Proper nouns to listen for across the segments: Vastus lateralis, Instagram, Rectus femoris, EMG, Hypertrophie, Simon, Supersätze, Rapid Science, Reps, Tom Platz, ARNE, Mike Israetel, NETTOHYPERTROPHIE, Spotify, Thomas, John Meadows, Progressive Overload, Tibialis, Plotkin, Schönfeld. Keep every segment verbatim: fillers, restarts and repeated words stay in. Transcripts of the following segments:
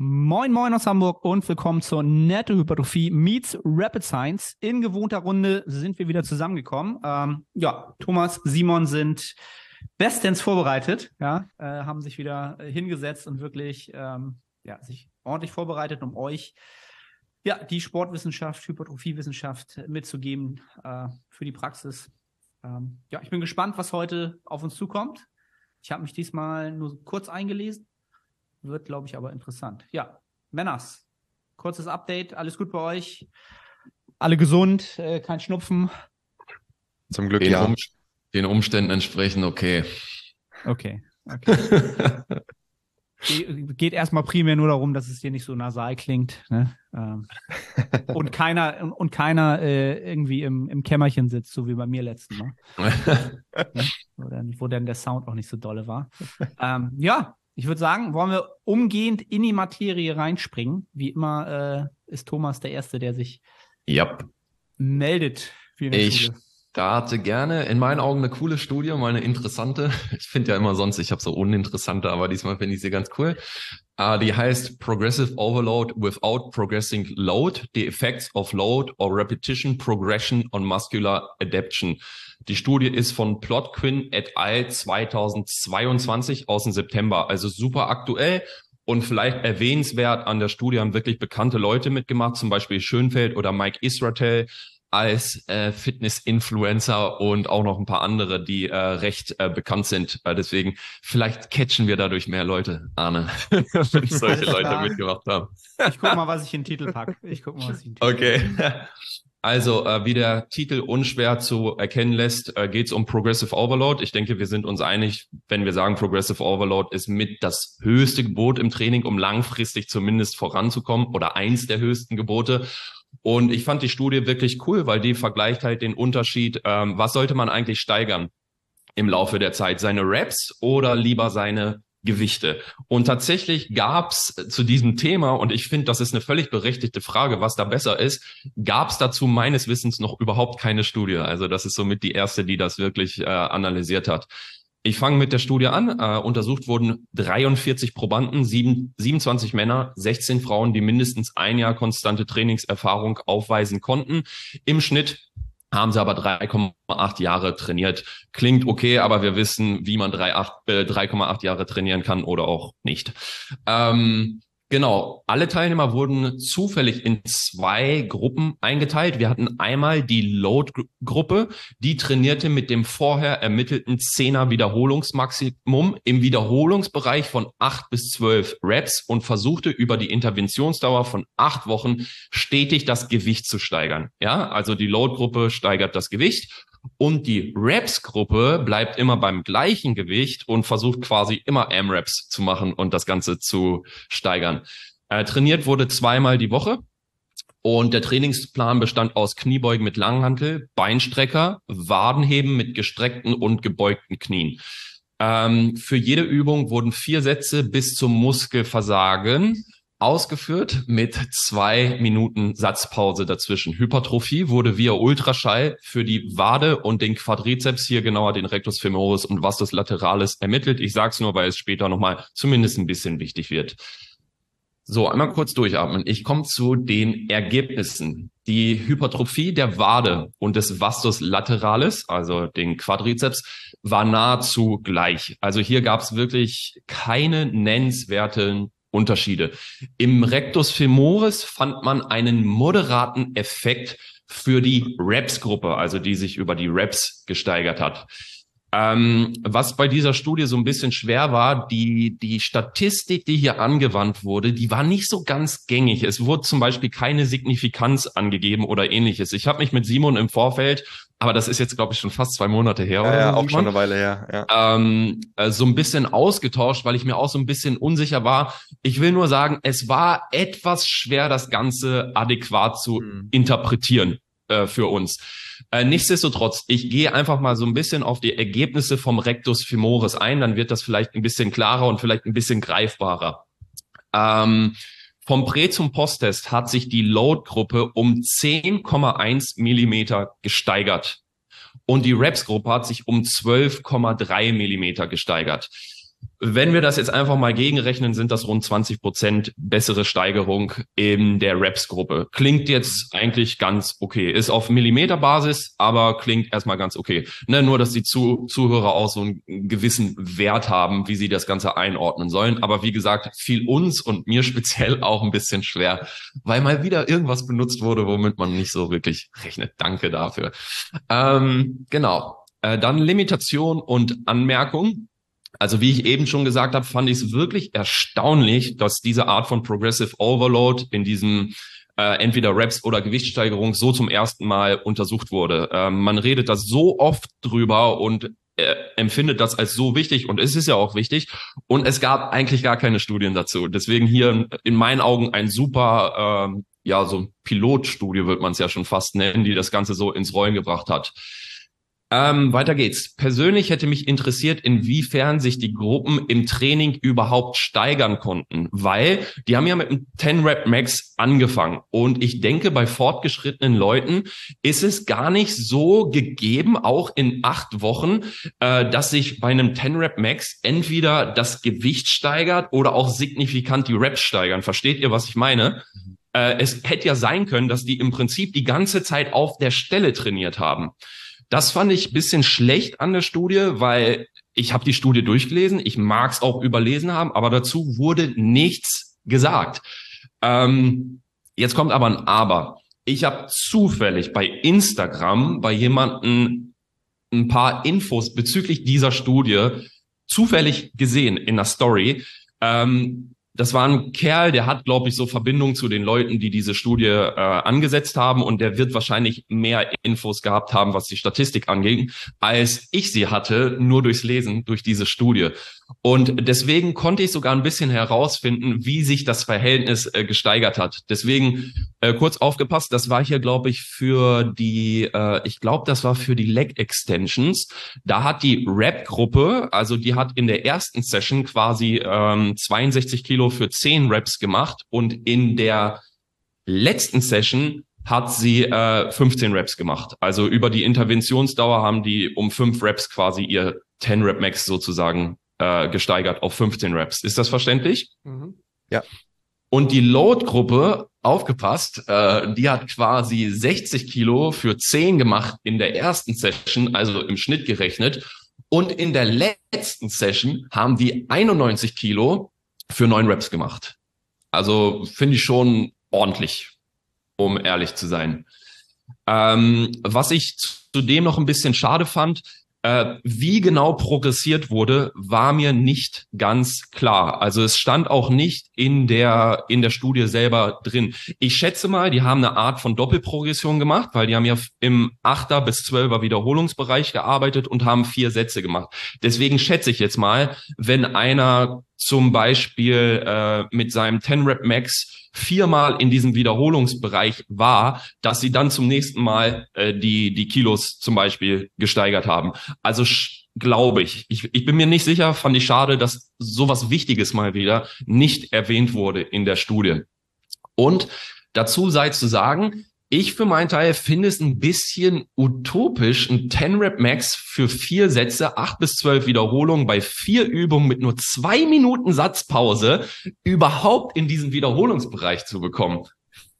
Moin Moin aus Hamburg und willkommen zur Nettohypertrophie meets Rapid Science. In gewohnter Runde sind wir wieder zusammengekommen. Ähm, ja, Thomas, Simon sind bestens vorbereitet, ja, äh, haben sich wieder hingesetzt und wirklich ähm, ja, sich ordentlich vorbereitet, um euch ja, die Sportwissenschaft, Hypertrophiewissenschaft mitzugeben äh, für die Praxis. Ähm, ja, ich bin gespannt, was heute auf uns zukommt. Ich habe mich diesmal nur kurz eingelesen. Wird, glaube ich, aber interessant. Ja, Männers, kurzes Update. Alles gut bei euch? Alle gesund? Äh, kein Schnupfen? Zum Glück, den, ja. Um, den Umständen entsprechend okay. Okay. okay. Ge geht erstmal primär nur darum, dass es dir nicht so nasal klingt. Ne? Ähm, und keiner, und, und keiner äh, irgendwie im, im Kämmerchen sitzt, so wie bei mir letzten Mal. Ne? Wo, dann, wo dann der Sound auch nicht so dolle war. Ähm, ja. Ich würde sagen, wollen wir umgehend in die Materie reinspringen. Wie immer äh, ist Thomas der Erste, der sich yep. meldet. Ich Schule. starte gerne. In meinen Augen eine coole Studie, mal eine interessante. Ich finde ja immer sonst, ich habe so uninteressante, aber diesmal finde ich sie ganz cool. Uh, die heißt Progressive Overload Without Progressing Load, The Effects of Load or Repetition Progression on Muscular Adaptation. Die Studie ist von Plotkin et al. zweitausendzweiundzwanzig aus dem September, also super aktuell und vielleicht erwähnenswert. An der Studie haben wirklich bekannte Leute mitgemacht, zum Beispiel Schönfeld oder Mike Israetel als äh, Fitness-Influencer und auch noch ein paar andere, die äh, recht äh, bekannt sind. Äh, deswegen, vielleicht catchen wir dadurch mehr Leute, Arne, wenn solche Leute mitgemacht haben. Ich guck mal, was ich in den Titel packe. Ich guck mal, was ich in den Titel Okay. Pack. Also, äh, wie der Titel unschwer zu erkennen lässt, äh, geht es um Progressive Overload. Ich denke, wir sind uns einig, wenn wir sagen, Progressive Overload ist mit das höchste Gebot im Training, um langfristig zumindest voranzukommen, oder eins der höchsten Gebote. Und ich fand die Studie wirklich cool, weil die vergleicht halt den Unterschied, ähm, was sollte man eigentlich steigern im Laufe der Zeit? Seine Reps oder lieber seine Gewichte? Und tatsächlich gab es zu diesem Thema, und ich finde, das ist eine völlig berechtigte Frage, was da besser ist, gab es dazu meines Wissens noch überhaupt keine Studie. Also das ist somit die erste, die das wirklich äh, analysiert hat. Ich fange mit der Studie an. Äh, untersucht wurden dreiundvierzig Probanden, siebenundzwanzig Männer, sechzehn Frauen, die mindestens ein Jahr konstante Trainingserfahrung aufweisen konnten. Im Schnitt haben sie aber drei Komma acht Jahre trainiert. Klingt okay, aber wir wissen, wie man drei Komma acht Jahre trainieren kann oder auch nicht. Ähm, genau, alle Teilnehmer wurden zufällig in zwei Gruppen eingeteilt. Wir hatten einmal die Load-Gruppe, die trainierte mit dem vorher ermittelten zehner Wiederholungsmaximum im Wiederholungsbereich von acht bis zwölf Reps und versuchte über die Interventionsdauer von acht Wochen stetig das Gewicht zu steigern. Ja, also die Load-Gruppe steigert das Gewicht. Und die Reps-Gruppe bleibt immer beim gleichen Gewicht und versucht quasi immer M-Reps zu machen und das Ganze zu steigern. Äh, trainiert wurde zweimal die Woche und der Trainingsplan bestand aus Kniebeugen mit Langhantel, Beinstrecker, Wadenheben mit gestreckten und gebeugten Knien. Ähm, für jede Übung wurden vier Sätze bis zum Muskelversagen ausgeführt mit zwei Minuten Satzpause dazwischen. Hypertrophie wurde via Ultraschall für die Wade und den Quadrizeps, hier genauer den Rectus femoris und Vastus lateralis, ermittelt. Ich sage es nur, weil es später nochmal zumindest ein bisschen wichtig wird. So, einmal kurz durchatmen. Ich komme zu den Ergebnissen. Die Hypertrophie der Wade und des Vastus lateralis, also den Quadrizeps, war nahezu gleich. Also hier gab es wirklich keine nennenswerten Unterschiede. Im Rectus femoris fand man einen moderaten Effekt für die Reps-Gruppe, also die sich über die Reps gesteigert hat. Ähm, was bei dieser Studie so ein bisschen schwer war, die, die Statistik, die hier angewandt wurde, die war nicht so ganz gängig. Es wurde zum Beispiel keine Signifikanz angegeben oder ähnliches. Ich habe mich mit Simon im Vorfeld, aber das ist jetzt, glaube ich, schon fast zwei Monate her. Ja, oder ja, auch schon eine Weile her. Ja. Ähm, äh, so ein bisschen ausgetauscht, weil ich mir auch so ein bisschen unsicher war. Ich will nur sagen, es war etwas schwer, das Ganze adäquat zu mhm. interpretieren äh, für uns. Äh, nichtsdestotrotz, ich gehe einfach mal so ein bisschen auf die Ergebnisse vom Rectus femoris ein, dann wird das vielleicht ein bisschen klarer und vielleicht ein bisschen greifbarer. Ähm, Vom Prä- zum Posttest hat sich die Load-Gruppe um zehn Komma eins Millimeter gesteigert und die Reps-Gruppe hat sich um zwölf Komma drei Millimeter gesteigert. Wenn wir das jetzt einfach mal gegenrechnen, sind das rund zwanzig Prozent bessere Steigerung in der Reps-Gruppe. Klingt jetzt eigentlich ganz okay. Ist auf Millimeterbasis, aber klingt erstmal ganz okay. Ne, nur, dass die Zu- Zuhörer auch so einen gewissen Wert haben, wie sie das Ganze einordnen sollen. Aber wie gesagt, fiel uns und mir speziell auch ein bisschen schwer, weil mal wieder irgendwas benutzt wurde, womit man nicht so wirklich rechnet. Danke dafür. Ähm, genau. Äh, dann Limitation und Anmerkung. Also wie ich eben schon gesagt habe, fand ich es wirklich erstaunlich, dass diese Art von Progressive Overload in diesem äh, entweder Reps oder Gewichtssteigerung so zum ersten Mal untersucht wurde. Ähm, man redet da so oft drüber und äh, empfindet das als so wichtig, und es ist ja auch wichtig, und es gab eigentlich gar keine Studien dazu. Deswegen hier in meinen Augen ein super, ähm, ja, so Pilotstudie wird man es ja schon fast nennen, die das Ganze so ins Rollen gebracht hat. Ähm, weiter geht's. Persönlich hätte mich interessiert, inwiefern sich die Gruppen im Training überhaupt steigern konnten, weil die haben ja mit einem zehn Rep Max angefangen, und ich denke, bei fortgeschrittenen Leuten ist es gar nicht so gegeben, auch in acht Wochen, äh, dass sich bei einem zehn Rep Max entweder das Gewicht steigert oder auch signifikant die Reps steigern. Versteht ihr, was ich meine? Äh, es hätte ja sein können, dass die im Prinzip die ganze Zeit auf der Stelle trainiert haben. Das fand ich ein bisschen schlecht an der Studie, weil ich habe die Studie durchgelesen, ich mag es auch überlesen haben, aber dazu wurde nichts gesagt. Ähm, jetzt kommt aber ein Aber. Ich habe zufällig bei Instagram bei jemanden ein paar Infos bezüglich dieser Studie zufällig gesehen in der Story. Ähm, Das war ein Kerl, der hat, glaube ich, so Verbindung zu den Leuten, die diese Studie äh, angesetzt haben, und der wird wahrscheinlich mehr Infos gehabt haben, was die Statistik angeht, als ich sie hatte, nur durchs Lesen, durch diese Studie. Und deswegen konnte ich sogar ein bisschen herausfinden, wie sich das Verhältnis äh, gesteigert hat. Deswegen äh, kurz aufgepasst, das war hier, glaube ich, für die, äh, ich glaube, das war für die Leg Extensions. Da hat die Rep-Gruppe, also die hat in der ersten Session quasi ähm, zweiundsechzig Kilo für zehn Reps gemacht, und in der letzten Session hat sie äh, fünfzehn Reps gemacht. Also über die Interventionsdauer haben die um fünf Reps quasi ihr zehn Rep Max sozusagen äh, gesteigert auf fünfzehn Reps. Ist das verständlich? Mhm. Ja. Und die Load-Gruppe, aufgepasst, äh, die hat quasi sechzig Kilo für zehn gemacht in der ersten Session, also im Schnitt gerechnet. Und in der letzten Session haben die einundneunzig Kilo für neun Reps gemacht. Also finde ich schon ordentlich, um ehrlich zu sein. Ähm, was ich zudem noch ein bisschen schade fand, äh, wie genau progressiert wurde, war mir nicht ganz klar. Also es stand auch nicht in der in der Studie selber drin. Ich schätze mal, die haben eine Art von Doppelprogression gemacht, weil die haben ja im achter bis zwölfer Wiederholungsbereich gearbeitet und haben vier Sätze gemacht. Deswegen schätze ich jetzt mal, wenn einer zum Beispiel äh, mit seinem zehn Rep Max viermal in diesem Wiederholungsbereich war, dass sie dann zum nächsten Mal äh, die die Kilos zum Beispiel gesteigert haben. Also sch- glaube ich. ich, ich bin mir nicht sicher, fand ich schade, dass sowas Wichtiges mal wieder nicht erwähnt wurde in der Studie. Und dazu sei zu sagen, ich für meinen Teil finde es ein bisschen utopisch, ein zehn Rep Max für vier Sätze, acht bis zwölf Wiederholungen bei vier Übungen mit nur zwei Minuten Satzpause überhaupt in diesen Wiederholungsbereich zu bekommen.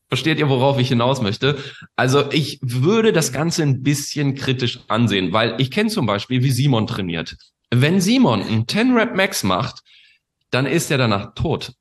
Versteht ihr, worauf ich hinaus möchte? Also ich würde das Ganze ein bisschen kritisch ansehen, weil ich kenne zum Beispiel, wie Simon trainiert. Wenn Simon ein zehn Rep Max macht, dann ist er danach tot.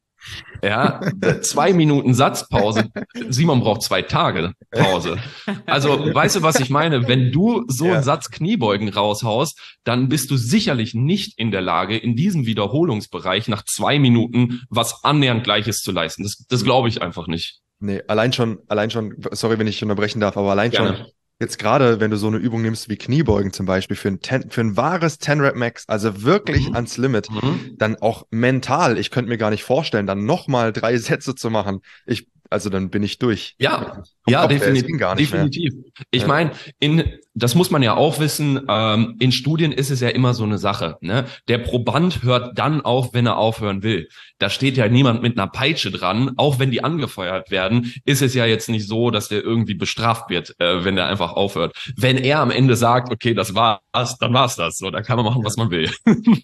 Ja, zwei Minuten Satzpause. Simon braucht zwei Tage Pause. Also, weißt du, was ich meine? Wenn du so einen ja. Satz Kniebeugen raushaust, dann bist du sicherlich nicht in der Lage, in diesem Wiederholungsbereich nach zwei Minuten was annähernd Gleiches zu leisten. Das, das glaube ich einfach nicht. Nee, allein schon, allein schon, sorry, wenn ich unterbrechen darf, aber allein Gerne. schon, jetzt gerade, wenn du so eine Übung nimmst wie Kniebeugen zum Beispiel, für ein, ten, für ein wahres zehn Rep Max, also wirklich mhm. ans Limit, mhm. dann auch mental, ich könnte mir gar nicht vorstellen, dann nochmal drei Sätze zu machen. Ich, also dann bin ich durch. Ja, ich ja, auf, definitiv. Gar nicht definitiv. Ich ja. meine, in, das muss man ja auch wissen, ähm, in Studien ist es ja immer so eine Sache, ne? Der Proband hört dann auf, wenn er aufhören will. Da steht ja niemand mit einer Peitsche dran. Auch wenn die angefeuert werden, ist es ja jetzt nicht so, dass der irgendwie bestraft wird, äh, wenn der einfach aufhört. Wenn er am Ende sagt, okay, das war's, dann war's das. So, dann kann man machen, was man will.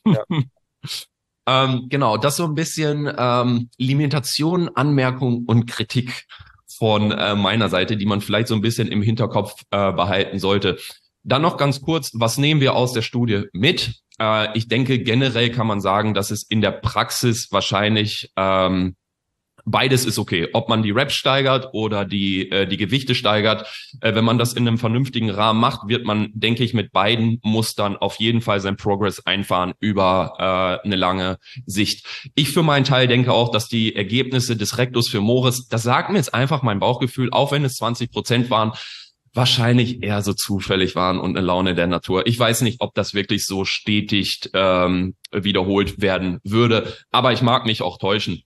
Ja. Ähm, genau, das so ein bisschen ähm, Limitationen, Anmerkungen und Kritik von äh, meiner Seite, die man vielleicht so ein bisschen im Hinterkopf äh, behalten sollte. Dann noch ganz kurz, was nehmen wir aus der Studie mit? Äh, ich denke, generell kann man sagen, dass es in der Praxis wahrscheinlich ähm, beides ist okay. Ob man die Reps steigert oder die äh, die Gewichte steigert, äh, wenn man das in einem vernünftigen Rahmen macht, wird man, denke ich, mit beiden Mustern auf jeden Fall seinen Progress einfahren über äh, eine lange Sicht. Ich für meinen Teil denke auch, dass die Ergebnisse des Rectus femoris, das sagt mir jetzt einfach mein Bauchgefühl, auch wenn es zwanzig Prozent waren, wahrscheinlich eher so zufällig waren und eine Laune der Natur. Ich weiß nicht, ob das wirklich so stetig ähm, wiederholt werden würde, aber ich mag mich auch täuschen.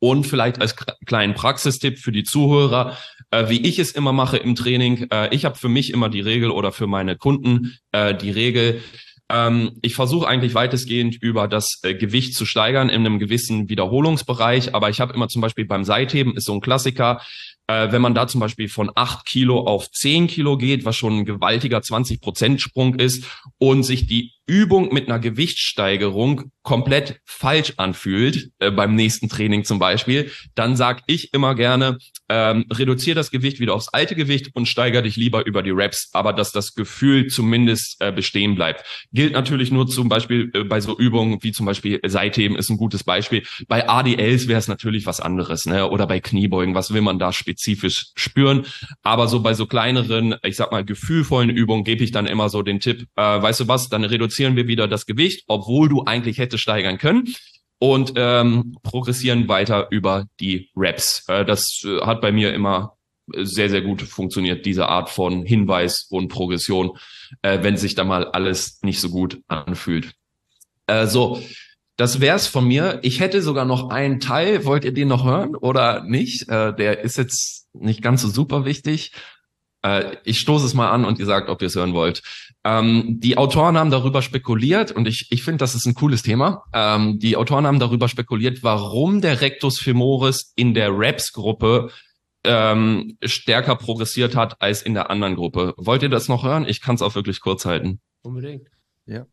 Und vielleicht als kleinen Praxistipp für die Zuhörer, äh, wie ich es immer mache im Training, äh, ich habe für mich immer die Regel oder für meine Kunden äh, die Regel, ähm, ich versuche eigentlich weitestgehend über das äh, Gewicht zu steigern in einem gewissen Wiederholungsbereich, aber ich habe immer zum Beispiel beim Seitheben, ist so ein Klassiker, äh, wenn man da zum Beispiel von acht Kilo auf zehn Kilo geht, was schon ein gewaltiger zwanzig Prozent Sprung ist und sich die Übung mit einer Gewichtssteigerung komplett falsch anfühlt, äh, beim nächsten Training zum Beispiel, dann sag ich immer gerne, ähm, reduziere das Gewicht wieder aufs alte Gewicht und steigere dich lieber über die Reps, aber dass das Gefühl zumindest äh, bestehen bleibt. Gilt natürlich nur zum Beispiel äh, bei so Übungen wie zum Beispiel Seitheben ist ein gutes Beispiel. Bei A D Ls wäre es natürlich was anderes, ne? Oder bei Kniebeugen, was will man da spezifisch spüren? Aber so bei so kleineren, ich sag mal, gefühlvollen Übungen gebe ich dann immer so den Tipp, äh, weißt du was, dann reduziere wir wieder das Gewicht, obwohl du eigentlich hättest steigern können, und ähm, progressieren weiter über die Reps. Äh, das äh, hat bei mir immer sehr, sehr gut funktioniert, diese Art von Hinweis und Progression, äh, wenn sich da mal alles nicht so gut anfühlt. Äh, so, das wär's von mir. Ich hätte sogar noch einen Teil. Wollt ihr den noch hören oder nicht? Äh, der ist jetzt nicht ganz so super wichtig. Ich stoße es mal an und ihr sagt, ob ihr es hören wollt. Ähm, die Autoren haben darüber spekuliert, und ich, ich finde, das ist ein cooles Thema. Ähm, die Autoren haben darüber spekuliert, warum der Rectus femoris in der Reps-Gruppe ähm, stärker progressiert hat als in der anderen Gruppe. Wollt ihr das noch hören? Ich kann es auch wirklich kurz halten. Unbedingt, ja.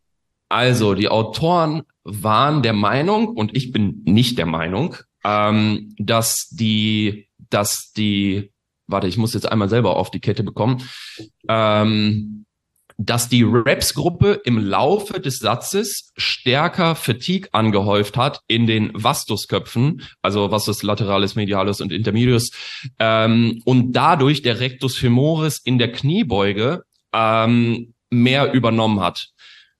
Also, die Autoren waren der Meinung, und ich bin nicht der Meinung, ähm, dass die, dass die Warte, ich muss jetzt einmal selber auf die Kette bekommen, ähm, dass die Reps-Gruppe im Laufe des Satzes stärker Fatigue angehäuft hat in den Vastusköpfen, also Vastus lateralis, medialis und intermedius, ähm, und dadurch der Rectus femoris in der Kniebeuge ähm, mehr übernommen hat.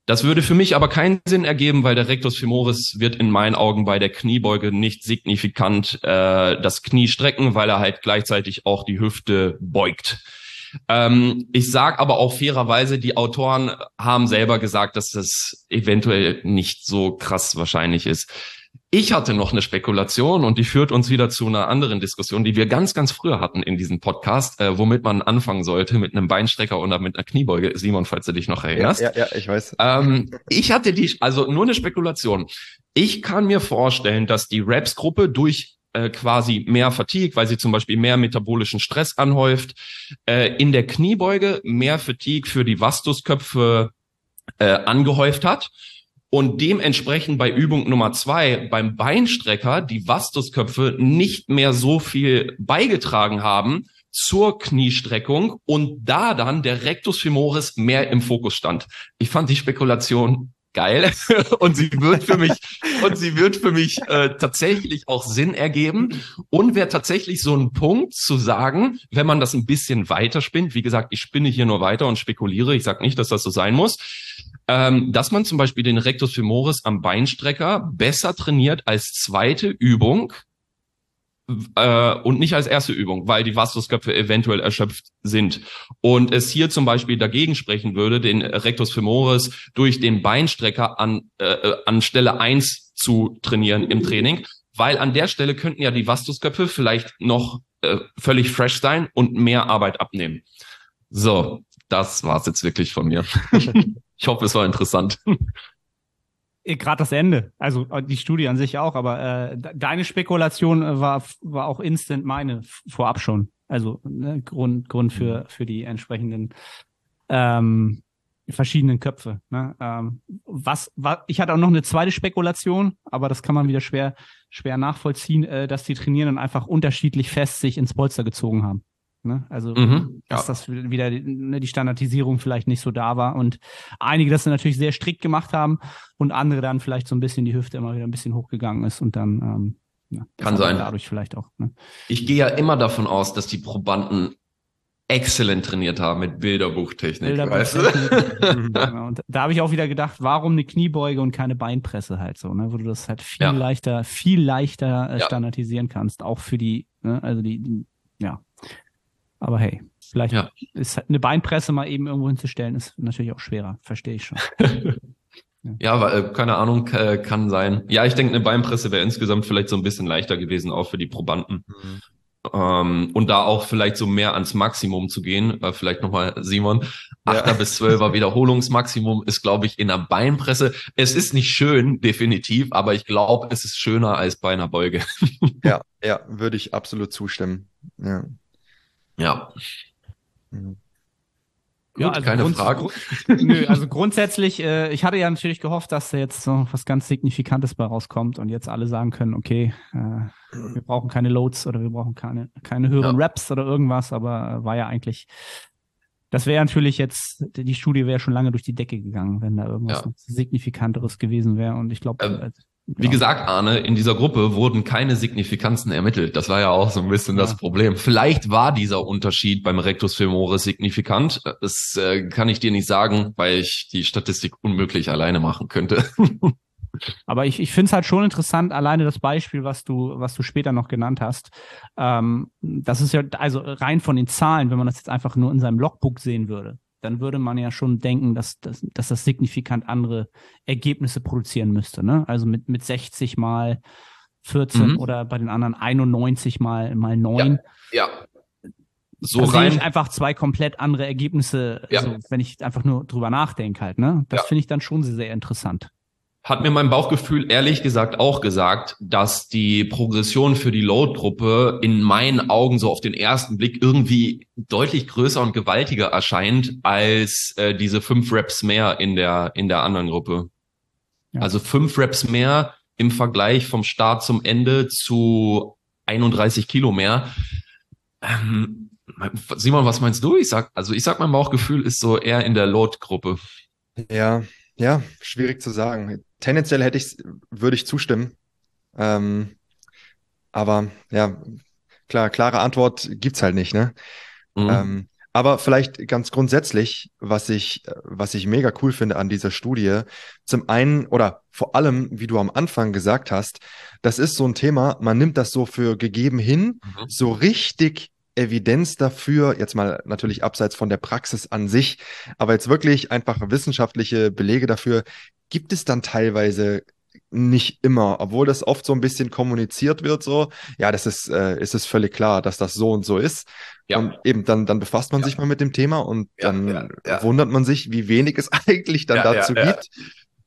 Das würde für mich aber keinen Sinn ergeben, weil der Rectus femoris wird in meinen Augen bei der Kniebeuge nicht signifikant äh, das Knie strecken, weil er halt gleichzeitig auch die Hüfte beugt. Ähm, ich sage aber auch fairerweise, die Autoren haben selber gesagt, dass das eventuell nicht so krass wahrscheinlich ist. Ich hatte noch eine Spekulation, und die führt uns wieder zu einer anderen Diskussion, die wir ganz, ganz früher hatten in diesem Podcast, äh, womit man anfangen sollte, mit einem Beinstrecker oder mit einer Kniebeuge. Simon, falls du dich noch erinnerst. Ja, ja, ja, ich weiß. Ähm, ich hatte die, also nur eine Spekulation. Ich kann mir vorstellen, dass die Reps-Gruppe durch äh, quasi mehr Fatigue, weil sie zum Beispiel mehr metabolischen Stress anhäuft, äh, in der Kniebeuge mehr Fatigue für die Vastusköpfe äh, angehäuft hat. Und dementsprechend bei Übung Nummer zwei beim Beinstrecker die Vastusköpfe nicht mehr so viel beigetragen haben zur Kniestreckung und da dann der Rectus femoris mehr im Fokus stand. Ich fand die Spekulation geil und sie wird für mich und sie wird für mich äh, tatsächlich auch Sinn ergeben und wäre tatsächlich so ein Punkt zu sagen, wenn man das ein bisschen weiter spinnt. Wie gesagt, ich spinne hier nur weiter und spekuliere. Ich sage nicht, dass das so sein muss. Ähm, dass man zum Beispiel den Rectus femoris am Beinstrecker besser trainiert als zweite Übung äh, und nicht als erste Übung, weil die Vastusköpfe eventuell erschöpft sind. Und es hier zum Beispiel dagegen sprechen würde, den Rectus femoris durch den Beinstrecker an, äh, an Stelle eins zu trainieren im Training, weil an der Stelle könnten ja die Vastusköpfe vielleicht noch äh, völlig fresh sein und mehr Arbeit abnehmen. So, das war's jetzt wirklich von mir. Ich hoffe, es war interessant. Gerade das Ende, also die Studie an sich auch, aber äh, deine Spekulation war, war auch instant meine vorab schon. Also ne, Grund, Grund für, für die entsprechenden ähm, verschiedenen Köpfe. Ne? Ähm, was, was, ich hatte auch noch eine zweite Spekulation, aber das kann man wieder schwer, schwer nachvollziehen, äh, dass die Trainierenden einfach unterschiedlich fest sich ins Polster gezogen haben. Ne? Also, mhm, dass ja. das wieder ne, die Standardisierung vielleicht nicht so da war und einige das natürlich sehr strikt gemacht haben und andere dann vielleicht so ein bisschen die Hüfte immer wieder ein bisschen hochgegangen ist und dann ähm, ja, kann sein. Dadurch vielleicht auch. Ne? Ich gehe ja immer davon aus, dass die Probanden exzellent trainiert haben mit Bilderbuchtechnik. Bilderbuch- weißt du? Genau. Und da habe ich auch wieder gedacht, warum eine Kniebeuge und keine Beinpresse halt so, ne? Wo du das halt viel ja. leichter, viel leichter äh, ja. standardisieren kannst, auch für die, ne? Also die, die ja. Aber hey, vielleicht ja. ist eine Beinpresse mal eben irgendwo hinzustellen, ist natürlich auch schwerer. Verstehe ich schon. ja, ja weil, keine Ahnung, kann sein. Ja, ich denke, eine Beinpresse wäre insgesamt vielleicht so ein bisschen leichter gewesen, auch für die Probanden. Mhm. Ähm, und da auch vielleicht so mehr ans Maximum zu gehen. Äh, vielleicht nochmal, Simon, achter ja. bis zwölfer Wiederholungsmaximum ist, glaube ich, in einer Beinpresse. Es ist nicht schön, definitiv, aber ich glaube, es ist schöner als bei einer Beuge. ja, ja, würde ich absolut zustimmen. Ja. Ja. Mhm. Gut, ja, also keine grunds- Frage. Grund- Nö, also grundsätzlich, äh, ich hatte ja natürlich gehofft, dass da jetzt so was ganz Signifikantes bei rauskommt und jetzt alle sagen können, okay, äh, wir brauchen keine Loads oder wir brauchen keine, keine höheren ja. Raps oder irgendwas, aber äh, war ja eigentlich, das wäre natürlich jetzt, die Studie wäre schon lange durch die Decke gegangen, wenn da irgendwas ja. Signifikanteres gewesen wäre und ich glaube, ähm. Wie gesagt, Arne, in dieser Gruppe wurden keine Signifikanzen ermittelt. Das war ja auch so ein bisschen ja. das Problem. Vielleicht war dieser Unterschied beim Rectus femoris signifikant. Das äh, kann ich dir nicht sagen, weil ich die Statistik unmöglich alleine machen könnte. Aber ich, ich finde es halt schon interessant, alleine das Beispiel, was du, was du später noch genannt hast. Ähm, das ist ja, also rein von den Zahlen, wenn man das jetzt einfach nur in seinem Logbook sehen würde, dann würde man ja schon denken, dass, dass, dass das signifikant andere Ergebnisse produzieren müsste. Ne? Also mit, mit sechzig mal vierzehn mhm. oder bei den anderen einundneunzig mal, mal neun. Ja, ja. So da rein. Sehe ich einfach zwei komplett andere Ergebnisse, ja. also, wenn ich einfach nur drüber nachdenke halt. Ne? Das ja. finde ich dann schon sehr, sehr interessant. Hat mir mein Bauchgefühl ehrlich gesagt auch gesagt, dass die Progression für die Load-Gruppe in meinen Augen so auf den ersten Blick irgendwie deutlich größer und gewaltiger erscheint als äh, diese fünf Reps mehr in der in der anderen Gruppe. Ja. Also fünf Reps mehr im Vergleich vom Start zum Ende zu einunddreißig Kilo mehr. Ähm, Simon, was meinst du? Ich sag, also ich sag, mein Bauchgefühl ist so eher in der Load-Gruppe. Ja. Ja, schwierig zu sagen. Tendenziell hätte ich, würde ich zustimmen. Ähm, aber ja, klar, klare Antwort gibt's halt nicht, ne? Mhm. Ähm, aber vielleicht ganz grundsätzlich, was ich, was ich mega cool finde an dieser Studie, zum einen oder vor allem, wie du am Anfang gesagt hast, das ist so ein Thema, man nimmt das so für gegeben hin, mhm. so richtig Evidenz dafür, jetzt mal natürlich abseits von der Praxis an sich, aber jetzt wirklich einfach wissenschaftliche Belege dafür, gibt es dann teilweise nicht immer, obwohl das oft so ein bisschen kommuniziert wird, so, ja, das ist, äh, ist es völlig klar, dass das so und so ist. Ja. Und eben, dann, dann befasst man ja. sich mal mit dem Thema und ja, dann ja, ja. wundert man sich, wie wenig es eigentlich dann ja, dazu ja, ja. gibt.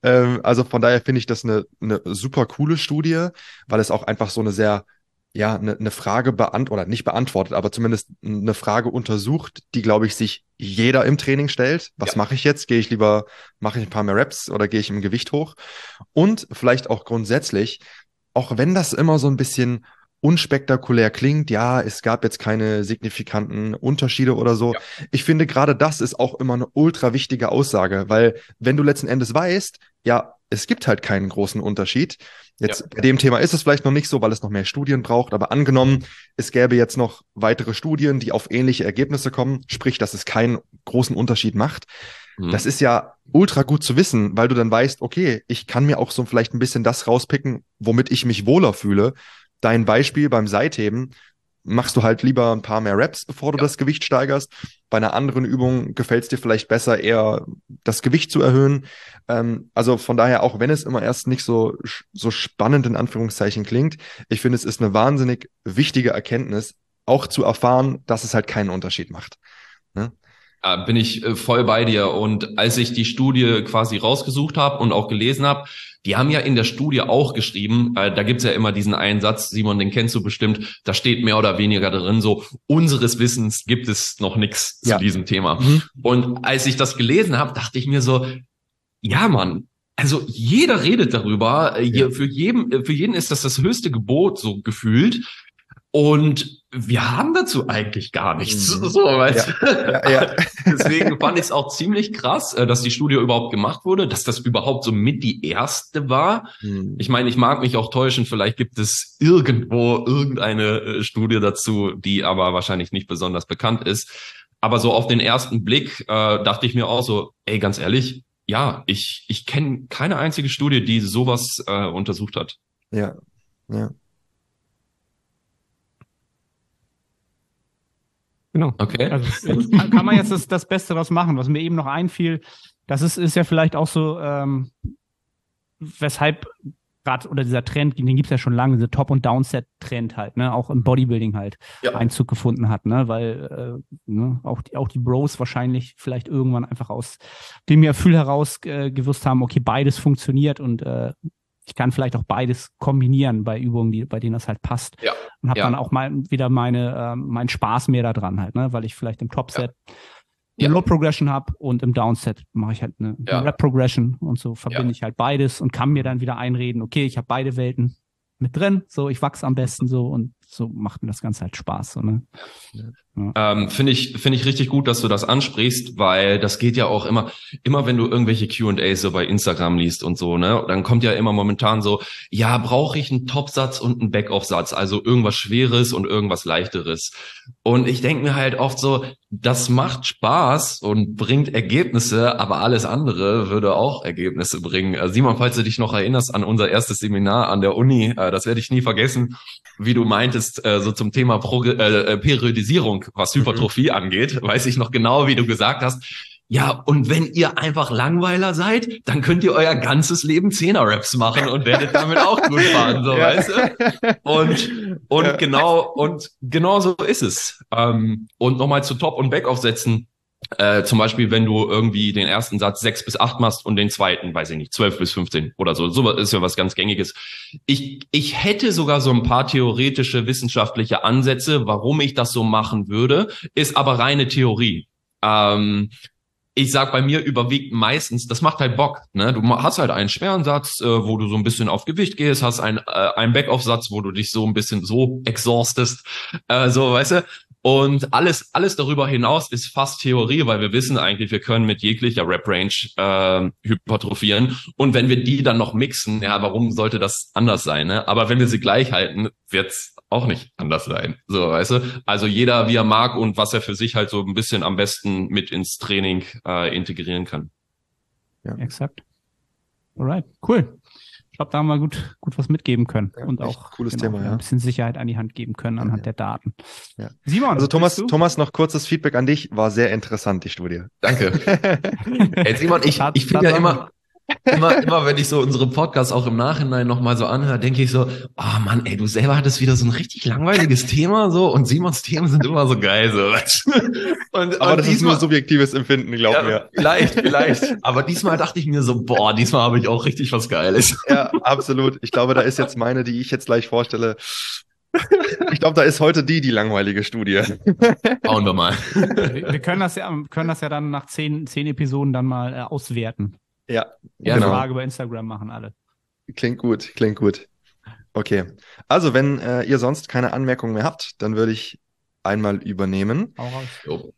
Ähm, also von daher finde ich das eine, eine super coole Studie, weil es auch einfach so eine sehr ja, eine ne Frage beantwortet, oder nicht beantwortet, aber zumindest eine Frage untersucht, die, glaube ich, sich jeder im Training stellt. Was ja. mache ich jetzt? Gehe ich lieber, mache ich ein paar mehr Reps oder gehe ich im Gewicht hoch? Und vielleicht auch grundsätzlich, auch wenn das immer so ein bisschen unspektakulär klingt, ja, es gab jetzt keine signifikanten Unterschiede oder so. Ja. Ich finde, gerade das ist auch immer eine ultra wichtige Aussage, weil wenn du letzten Endes weißt, ja, es gibt halt keinen großen Unterschied. Jetzt ja. bei dem Thema ist es vielleicht noch nicht so, weil es noch mehr Studien braucht, aber angenommen, es gäbe jetzt noch weitere Studien, die auf ähnliche Ergebnisse kommen, sprich, dass es keinen großen Unterschied macht. Mhm. Das ist ja ultra gut zu wissen, weil du dann weißt, okay, ich kann mir auch so vielleicht ein bisschen das rauspicken, womit ich mich wohler fühle. Dein Beispiel beim Seitheben machst du halt lieber ein paar mehr Reps, bevor du ja. das Gewicht steigerst. Bei einer anderen Übung gefällt es dir vielleicht besser, eher das Gewicht zu erhöhen. Ähm, also von daher, auch wenn es immer erst nicht so, so spannend in Anführungszeichen klingt, ich finde, es ist eine wahnsinnig wichtige Erkenntnis, auch zu erfahren, dass es halt keinen Unterschied macht. Ne? Ja, bin ich voll bei dir. Und als ich die Studie quasi rausgesucht habe und auch gelesen habe, die haben ja in der Studie auch geschrieben, äh, da gibt's ja immer diesen einen Satz, Simon, den kennst du bestimmt, da steht mehr oder weniger drin, so, unseres Wissens gibt es noch nichts ja. zu diesem Thema. Mhm. Und als ich das gelesen habe, dachte ich mir so, ja, Mann, also jeder redet darüber, ja. für, jeden, für jeden ist das das höchste Gebot, so gefühlt. Und wir haben dazu eigentlich gar nichts. So, weißt du? Ja, ja, ja. Deswegen fand ich es auch ziemlich krass, dass die Studie überhaupt gemacht wurde, dass das überhaupt so mit die erste war. Hm. Ich meine, ich mag mich auch täuschen, vielleicht gibt es irgendwo irgendeine Studie dazu, die aber wahrscheinlich nicht besonders bekannt ist. Aber so auf den ersten Blick äh, dachte ich mir auch so, ey, ganz ehrlich, ja, ich ich kenne keine einzige Studie, die sowas äh, untersucht hat. Ja, ja. Genau. Okay. Also, kann man jetzt das, das Beste draus machen, was mir eben noch einfiel. Das ist, ist ja vielleicht auch so, ähm, weshalb gerade oder dieser Trend, den gibt es ja schon lange, dieser Top- und Downset-Trend halt, ne, auch im Bodybuilding halt ja. Einzug gefunden hat, ne, weil äh, ne, auch die, auch die Bros wahrscheinlich vielleicht irgendwann einfach aus dem Gefühl heraus äh, gewusst haben, okay, beides funktioniert und äh, ich kann vielleicht auch beides kombinieren bei Übungen, die, bei denen das halt passt. Ja. Und habe ja. dann auch mal wieder meine, äh, meinen Spaß mehr da dran halt, ne? Weil ich vielleicht im Top-Set ja. eine ja. Low-Progression habe und im Down-Set mache ich halt eine ja. Rep-Progression und so verbinde ja. ich halt beides und kann mir dann wieder einreden, okay, ich habe beide Welten mit drin, so ich wachse am besten so und so macht mir das Ganze halt Spaß. So, ne? Ja. Ähm, finde ich, finde ich richtig gut, dass du das ansprichst, weil das geht ja auch immer, immer wenn du irgendwelche Q und A's so bei Instagram liest und so, ne, dann kommt ja immer momentan so, ja, brauche ich einen Topsatz und einen Backoff-Satz, also irgendwas Schweres und irgendwas Leichteres. Und ich denke mir halt oft so, das macht Spaß und bringt Ergebnisse, aber alles andere würde auch Ergebnisse bringen. Simon, falls du dich noch erinnerst an unser erstes Seminar an der Uni, das werde ich nie vergessen, wie du meintest, so zum Thema Pro- äh, Periodisierung, was Hypertrophie mhm. angeht, weiß ich noch genau, wie du gesagt hast, ja, und wenn ihr einfach Langweiler seid, dann könnt ihr euer ganzes Leben Zehner-Raps machen und werdet damit auch gut fahren, so, ja. weißt du? Und, und ja. genau, und genau so ist es. Ähm, und nochmal zu Top- und Back-Off-Sätzen. Äh, zum Beispiel, wenn du irgendwie den ersten Satz sechs bis acht machst und den zweiten, weiß ich nicht, zwölf bis fünfzehn oder so. So ist ja was ganz Gängiges. Ich, ich hätte sogar so ein paar theoretische, wissenschaftliche Ansätze, warum ich das so machen würde, ist aber reine Theorie. Ähm, Ich sag, bei mir überwiegt meistens, das macht halt Bock, ne? Du hast halt einen schweren Satz, äh, wo du so ein bisschen auf Gewicht gehst, hast einen, äh, einen Back-Off-Satz, wo du dich so ein bisschen so exhaustest, äh, so, weißt du? Und alles, alles darüber hinaus ist fast Theorie, weil wir wissen eigentlich, wir können mit jeglicher Rep-Range äh, hypertrophieren. Und wenn wir die dann noch mixen, ja, warum sollte das anders sein, ne? Aber wenn wir sie gleich halten, wird's auch nicht anders sein, so, weißt du? Also jeder, wie er mag und was er für sich halt so ein bisschen am besten mit ins Training äh, integrieren kann. Ja, exakt. Alright, cool. Ich glaube, da haben wir gut, gut was mitgeben können ja, und auch cooles genau, Thema, ja. ein bisschen Sicherheit an die Hand geben können anhand ja. der Daten. Ja. Simon, also Thomas, Thomas, noch kurzes Feedback an dich, war sehr interessant, die Studie. Danke. Hey, Simon, ich, ich finde ja immer... immer, immer, wenn ich so unsere Podcasts auch im Nachhinein nochmal so anhöre, denke ich so, oh Mann, ey, du selber hattest wieder so ein richtig langweiliges Thema so und Simons Themen sind immer so geil. So. Und, aber und das diesmal, ist nur subjektives Empfinden, glaub ja, mir. Vielleicht, vielleicht. Aber diesmal dachte ich mir so, boah, diesmal habe ich auch richtig was Geiles. Ja, absolut. Ich glaube, da ist jetzt meine, die ich jetzt gleich vorstelle. Ich glaube, da ist heute die, die langweilige Studie. Schauen wir mal. Wir, wir können das ja, können das ja dann nach zehn, zehn Episoden dann mal äh, auswerten. Ja, ja, genau. Frage bei Instagram machen alle. Klingt gut, klingt gut. Okay, also wenn äh, ihr sonst keine Anmerkungen mehr habt, dann würde ich einmal übernehmen. Auch raus.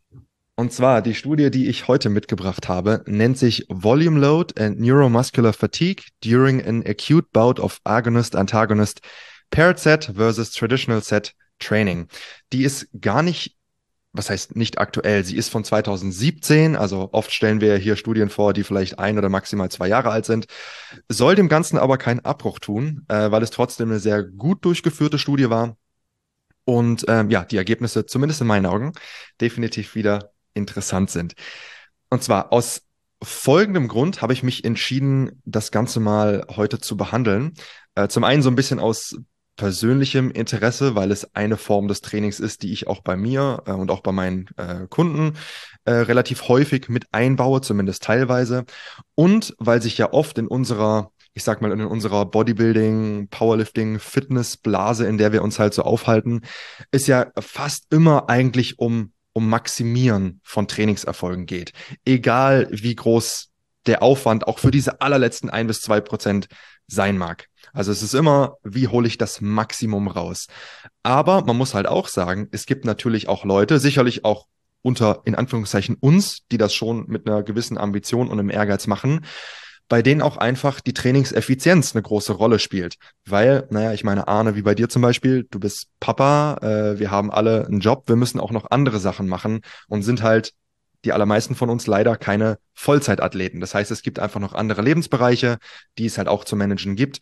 Und zwar die Studie, die ich heute mitgebracht habe, nennt sich Volume Load and Neuromuscular Fatigue during an acute bout of Agonist-Antagonist Paired Set versus Traditional Set Training. Die ist gar nicht Was heißt nicht aktuell? Sie ist von zweitausendsiebzehn, also oft stellen wir hier Studien vor, die vielleicht ein oder maximal zwei Jahre alt sind. Soll dem Ganzen aber keinen Abbruch tun, äh, weil es trotzdem eine sehr gut durchgeführte Studie war. Und ähm, ja, die Ergebnisse, zumindest in meinen Augen, definitiv wieder interessant sind. Und zwar aus folgendem Grund habe ich mich entschieden, das Ganze mal heute zu behandeln. Äh, zum einen so ein bisschen aus persönlichem Interesse, weil es eine Form des Trainings ist, die ich auch bei mir äh, und auch bei meinen äh, Kunden äh, relativ häufig mit einbaue, zumindest teilweise. Und weil sich ja oft in unserer, ich sag mal, in unserer Bodybuilding, Powerlifting, Fitnessblase, in der wir uns halt so aufhalten, ist ja fast immer eigentlich um, um Maximieren von Trainingserfolgen geht. Egal wie groß der Aufwand auch für diese allerletzten ein bis zwei Prozent sein mag. Also es ist immer, wie hole ich das Maximum raus? Aber man muss halt auch sagen, es gibt natürlich auch Leute, sicherlich auch unter, in Anführungszeichen, uns, die das schon mit einer gewissen Ambition und einem Ehrgeiz machen, bei denen auch einfach die Trainingseffizienz eine große Rolle spielt. Weil, naja, ich meine, Arne, wie bei dir zum Beispiel, du bist Papa, äh, wir haben alle einen Job, wir müssen auch noch andere Sachen machen und sind halt die allermeisten von uns leider keine Vollzeitathleten. Das heißt, es gibt einfach noch andere Lebensbereiche, die es halt auch zu managen gibt.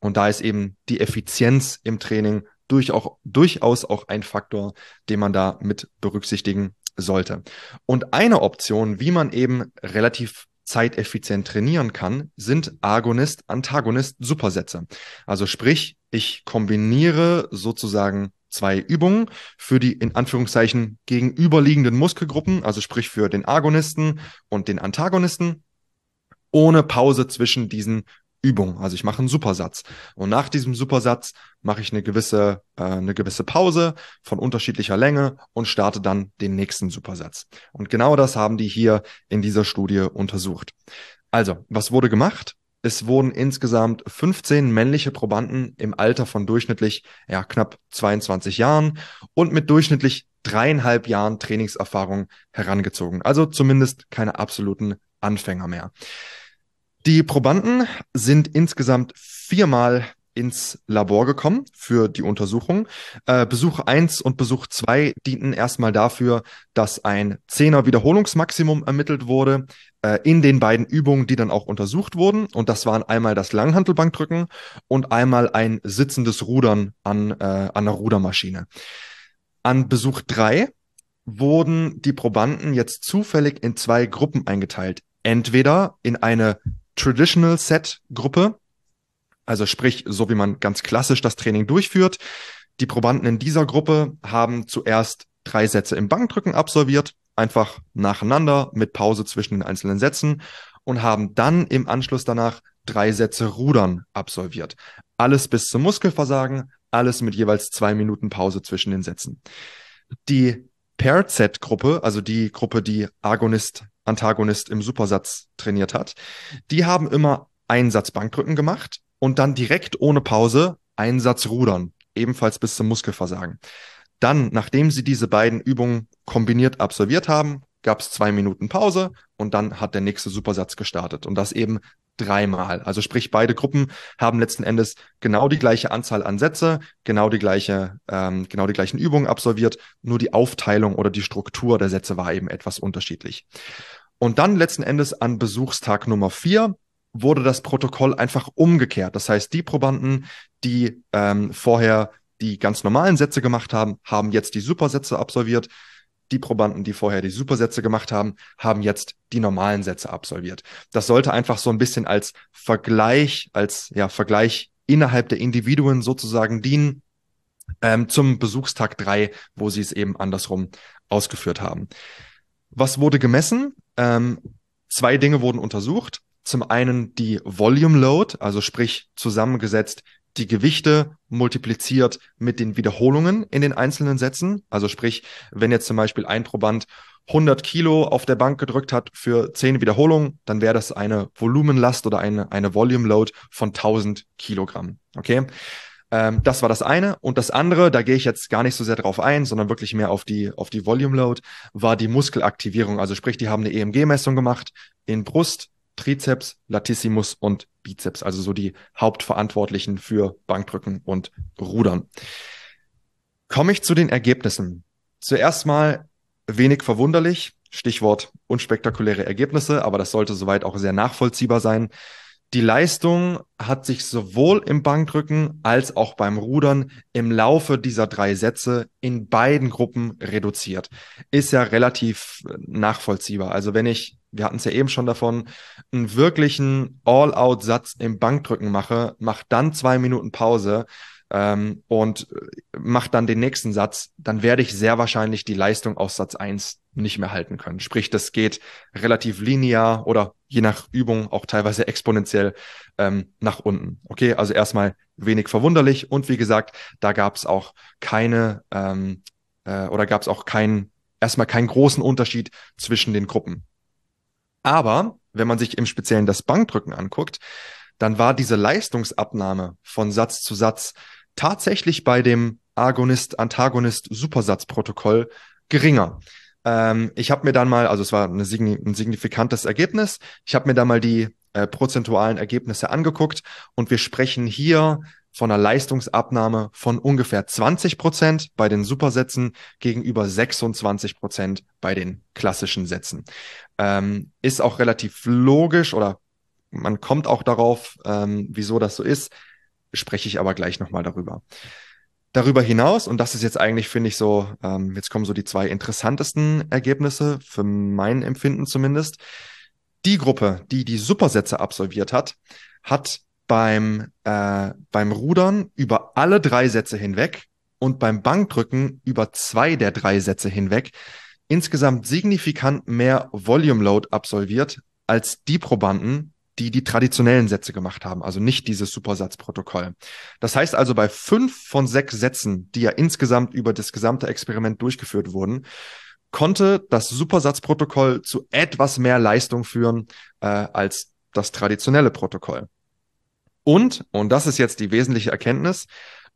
Und da ist eben die Effizienz im Training durch auch, durchaus auch ein Faktor, den man da mit berücksichtigen sollte. Und eine Option, wie man eben relativ zeiteffizient trainieren kann, sind Agonist-Antagonist-Supersätze. Also sprich, ich kombiniere sozusagen zwei Übungen für die in Anführungszeichen gegenüberliegenden Muskelgruppen, also sprich für den Agonisten und den Antagonisten, ohne Pause zwischen diesen Übungen. Also ich mache einen Supersatz. Und nach diesem Supersatz mache ich eine gewisse, äh, eine gewisse Pause von unterschiedlicher Länge und starte dann den nächsten Supersatz. Und genau das haben die hier in dieser Studie untersucht. Also, was wurde gemacht? Es wurden insgesamt fünfzehn männliche Probanden im Alter von durchschnittlich ja, knapp zweiundzwanzig Jahren und mit durchschnittlich dreieinhalb Jahren Trainingserfahrung herangezogen. Also zumindest keine absoluten Anfänger mehr. Die Probanden sind insgesamt viermal ins Labor gekommen für die Untersuchung. Äh, Besuch eins und Besuch zwei dienten erstmal dafür, dass ein zehner Wiederholungsmaximum ermittelt wurde äh, in den beiden Übungen, die dann auch untersucht wurden. Und das waren einmal das Langhantelbankdrücken und einmal ein sitzendes Rudern an, äh, an einer Rudermaschine. An Besuch drei wurden die Probanden jetzt zufällig in zwei Gruppen eingeteilt. Entweder in eine Traditional-Set-Gruppe, also sprich, so wie man ganz klassisch das Training durchführt. Die Probanden in dieser Gruppe haben zuerst drei Sätze im Bankdrücken absolviert, einfach nacheinander mit Pause zwischen den einzelnen Sätzen und haben dann im Anschluss danach drei Sätze Rudern absolviert. Alles bis zum Muskelversagen, alles mit jeweils zwei Minuten Pause zwischen den Sätzen. Die Paired-Set-Gruppe, also die Gruppe, die Agonist, Antagonist im Supersatz trainiert hat, die haben immer einen Satz Bankdrücken gemacht und dann direkt ohne Pause einen Satz Rudern, ebenfalls bis zum Muskelversagen. Dann, nachdem sie diese beiden Übungen kombiniert absolviert haben, gab es zwei Minuten Pause und dann hat der nächste Supersatz gestartet. Und das eben dreimal. Also sprich, beide Gruppen haben letzten Endes genau die gleiche Anzahl an Sätze, genau die gleiche, ähm, genau die gleichen Übungen absolviert, nur die Aufteilung oder die Struktur der Sätze war eben etwas unterschiedlich. Und dann letzten Endes an Besuchstag Nummer vier wurde das Protokoll einfach umgekehrt. Das heißt, die Probanden, die ähm, vorher die ganz normalen Sätze gemacht haben, haben jetzt die Supersätze absolviert. Die Probanden, die vorher die Supersätze gemacht haben, haben jetzt die normalen Sätze absolviert. Das sollte einfach so ein bisschen als Vergleich, als ja, Vergleich innerhalb der Individuen sozusagen dienen, ähm, zum Besuchstag drei, wo sie es eben andersrum ausgeführt haben. Was wurde gemessen? Ähm, zwei Dinge wurden untersucht. Zum einen die Volume Load, also sprich zusammengesetzt die Gewichte multipliziert mit den Wiederholungen in den einzelnen Sätzen. Also sprich, wenn jetzt zum Beispiel ein Proband hundert Kilo auf der Bank gedrückt hat für zehn Wiederholungen, dann wäre das eine Volumenlast oder eine, eine Volume Load von tausend Kilogramm. Okay? Ähm, das war das eine. Und das andere, da gehe ich jetzt gar nicht so sehr drauf ein, sondern wirklich mehr auf die, auf die Volume Load, war die Muskelaktivierung. Also sprich, die haben eine E M G-Messung gemacht in Brust, Trizeps, Latissimus und Bizeps, also so die Hauptverantwortlichen für Bankdrücken und Rudern. Komme ich zu den Ergebnissen. Zuerst mal wenig verwunderlich, Stichwort unspektakuläre Ergebnisse, aber das sollte soweit auch sehr nachvollziehbar sein. Die Leistung hat sich sowohl im Bankdrücken als auch beim Rudern im Laufe dieser drei Sätze in beiden Gruppen reduziert. Ist ja relativ nachvollziehbar. Also wenn ich Wir hatten es ja eben schon davon, einen wirklichen All-Out-Satz im Bankdrücken mache, mache dann zwei Minuten Pause, ähm, und macht dann den nächsten Satz, dann werde ich sehr wahrscheinlich die Leistung aus Satz eins nicht mehr halten können. Sprich, das geht relativ linear oder je nach Übung auch teilweise exponentiell ähm, nach unten. Okay, also erstmal wenig verwunderlich und wie gesagt, da gab es auch keine ähm, äh, oder gab es auch keinen, erstmal keinen großen Unterschied zwischen den Gruppen. Aber wenn man sich im Speziellen das Bankdrücken anguckt, dann war diese Leistungsabnahme von Satz zu Satz tatsächlich bei dem Agonist-Antagonist-Supersatzprotokoll geringer. Ähm, ich habe mir dann mal, also es war eine signi- ein signifikantes Ergebnis, ich habe mir dann mal die äh, prozentualen Ergebnisse angeguckt und wir sprechen hier von einer Leistungsabnahme von ungefähr zwanzig Prozent bei den Supersätzen gegenüber sechsundzwanzig Prozent bei den klassischen Sätzen. Ähm, ist auch relativ logisch oder man kommt auch darauf, ähm, wieso das so ist, spreche ich aber gleich nochmal darüber. Darüber hinaus, und das ist jetzt eigentlich, finde ich, so, ähm, jetzt kommen so die zwei interessantesten Ergebnisse, für mein Empfinden zumindest. Die Gruppe, die die Supersätze absolviert hat, hat beim, äh, beim Rudern über alle drei Sätze hinweg und beim Bankdrücken über zwei der drei Sätze hinweg insgesamt signifikant mehr Volume Load absolviert als die Probanden, die die traditionellen Sätze gemacht haben, also nicht dieses Supersatzprotokoll. Das heißt also, bei fünf von sechs Sätzen, die ja insgesamt über das gesamte Experiment durchgeführt wurden, konnte das Supersatzprotokoll zu etwas mehr Leistung führen äh, als das traditionelle Protokoll. Und, und das ist jetzt die wesentliche Erkenntnis,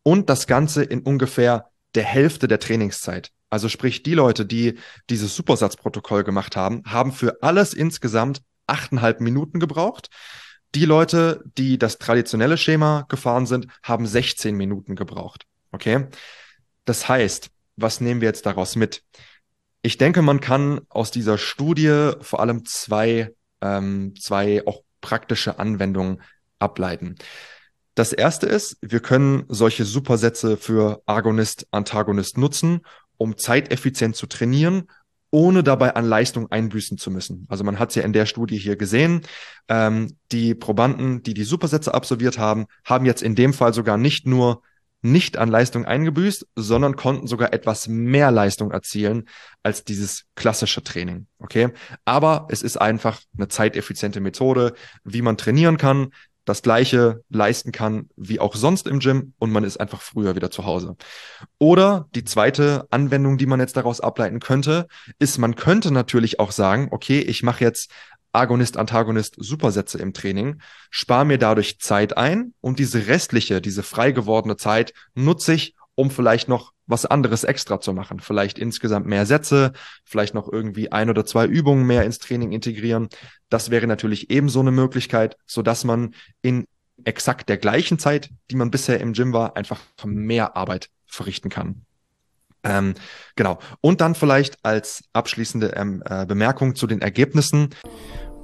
und das Ganze in ungefähr der Hälfte der Trainingszeit. Also sprich, die Leute, die dieses Supersatzprotokoll gemacht haben, haben für alles insgesamt achteinhalb Minuten gebraucht. Die Leute, die das traditionelle Schema gefahren sind, haben sechzehn Minuten gebraucht. Okay? Das heißt, was nehmen wir jetzt daraus mit? Ich denke, man kann aus dieser Studie vor allem zwei, ähm, zwei auch praktische Anwendungen ableiten. Das erste ist, wir können solche Supersätze für Agonist, Antagonist nutzen, um zeiteffizient zu trainieren, ohne dabei an Leistung einbüßen zu müssen. Also man hat es ja in der Studie hier gesehen, ähm, die Probanden, die die Supersätze absolviert haben, haben jetzt in dem Fall sogar nicht nur nicht an Leistung eingebüßt, sondern konnten sogar etwas mehr Leistung erzielen als dieses klassische Training. Okay? Aber es ist einfach eine zeiteffiziente Methode, wie man trainieren kann, das Gleiche leisten kann wie auch sonst im Gym und man ist einfach früher wieder zu Hause. Oder die zweite Anwendung, die man jetzt daraus ableiten könnte, ist, man könnte natürlich auch sagen, okay, ich mache jetzt Agonist, Antagonist, Supersätze im Training, spare mir dadurch Zeit ein und diese restliche, diese frei gewordene Zeit nutze ich, um vielleicht noch was anderes extra zu machen. Vielleicht insgesamt mehr Sätze, vielleicht noch irgendwie ein oder zwei Übungen mehr ins Training integrieren. Das wäre natürlich ebenso eine Möglichkeit, sodass man in exakt der gleichen Zeit, die man bisher im Gym war, einfach mehr Arbeit verrichten kann. Ähm, genau. Und dann vielleicht als abschließende ähm, äh, Bemerkung zu den Ergebnissen.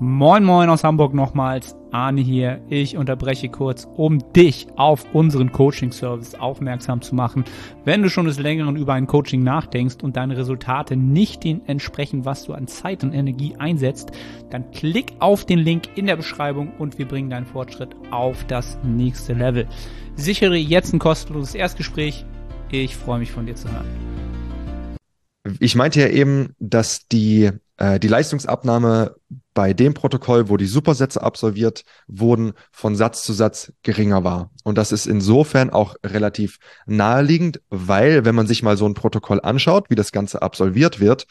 Moin Moin aus Hamburg nochmals, Arne hier. Ich unterbreche kurz, um dich auf unseren Coaching-Service aufmerksam zu machen. Wenn du schon des Längeren über ein Coaching nachdenkst und deine Resultate nicht dem entsprechen, was du an Zeit und Energie einsetzt, dann klick auf den Link in der Beschreibung und wir bringen deinen Fortschritt auf das nächste Level. Sichere jetzt ein kostenloses Erstgespräch. Ich freue mich, von dir zu hören. Ich meinte ja eben, dass die, äh, die Leistungsabnahme bei dem Protokoll, wo die Supersätze absolviert wurden, von Satz zu Satz geringer war. Und das ist insofern auch relativ naheliegend, weil, wenn man sich mal so ein Protokoll anschaut, wie das Ganze absolviert wird,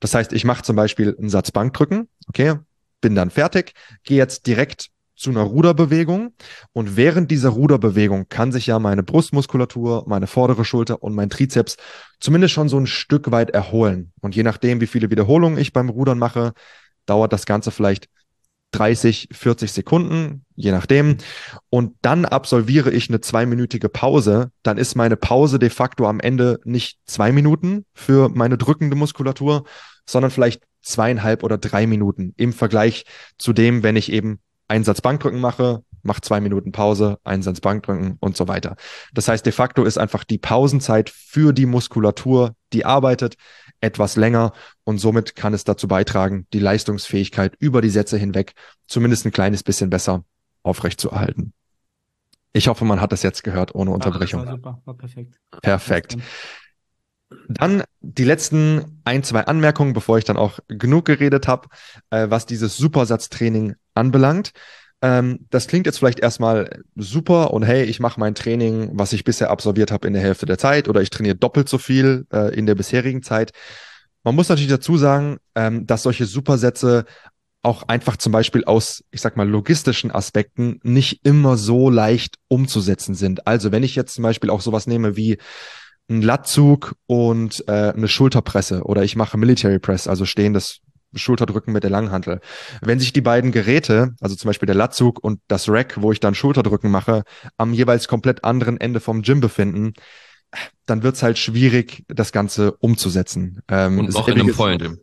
das heißt, ich mache zum Beispiel einen Satz Bankdrücken, okay, bin dann fertig, gehe jetzt direkt zu einer Ruderbewegung und während dieser Ruderbewegung kann sich ja meine Brustmuskulatur, meine vordere Schulter und mein Trizeps zumindest schon so ein Stück weit erholen. Und je nachdem, wie viele Wiederholungen ich beim Rudern mache, dauert das Ganze vielleicht dreißig, vierzig Sekunden, je nachdem. Und dann absolviere ich eine zweiminütige Pause. Dann ist meine Pause de facto am Ende nicht zwei Minuten für meine drückende Muskulatur, sondern vielleicht zweieinhalb oder drei Minuten im Vergleich zu dem, wenn ich eben einen Satz Bankdrücken mache, mache zwei Minuten Pause, einen Satz Bankdrücken und so weiter. Das heißt, de facto ist einfach die Pausenzeit für die Muskulatur, die arbeitet, etwas länger und somit kann es dazu beitragen, die Leistungsfähigkeit über die Sätze hinweg zumindest ein kleines bisschen besser aufrechtzuerhalten. Ich hoffe, man hat das jetzt gehört ohne Unterbrechung. Ach, war super, war perfekt. Perfekt. Dann die letzten ein, zwei Anmerkungen, bevor ich dann auch genug geredet habe, äh, was dieses Supersatztraining anbelangt. Ähm, das klingt jetzt vielleicht erstmal super und hey, ich mache mein Training, was ich bisher absolviert habe, in der Hälfte der Zeit oder ich trainiere doppelt so viel äh, in der bisherigen Zeit. Man muss natürlich dazu sagen, ähm, dass solche Supersätze auch einfach zum Beispiel aus, ich sag mal, logistischen Aspekten nicht immer so leicht umzusetzen sind. Also wenn ich jetzt zum Beispiel auch sowas nehme wie einen Latzug und äh, eine Schulterpresse oder ich mache Military Press, also stehendes Schulterdrücken mit der Langhantel. Wenn sich die beiden Geräte, also zum Beispiel der Latzug und das Rack, wo ich dann Schulterdrücken mache, am jeweils komplett anderen Ende vom Gym befinden, dann wird's halt schwierig, das Ganze umzusetzen. Ähm, und auch in einem vollen Gym.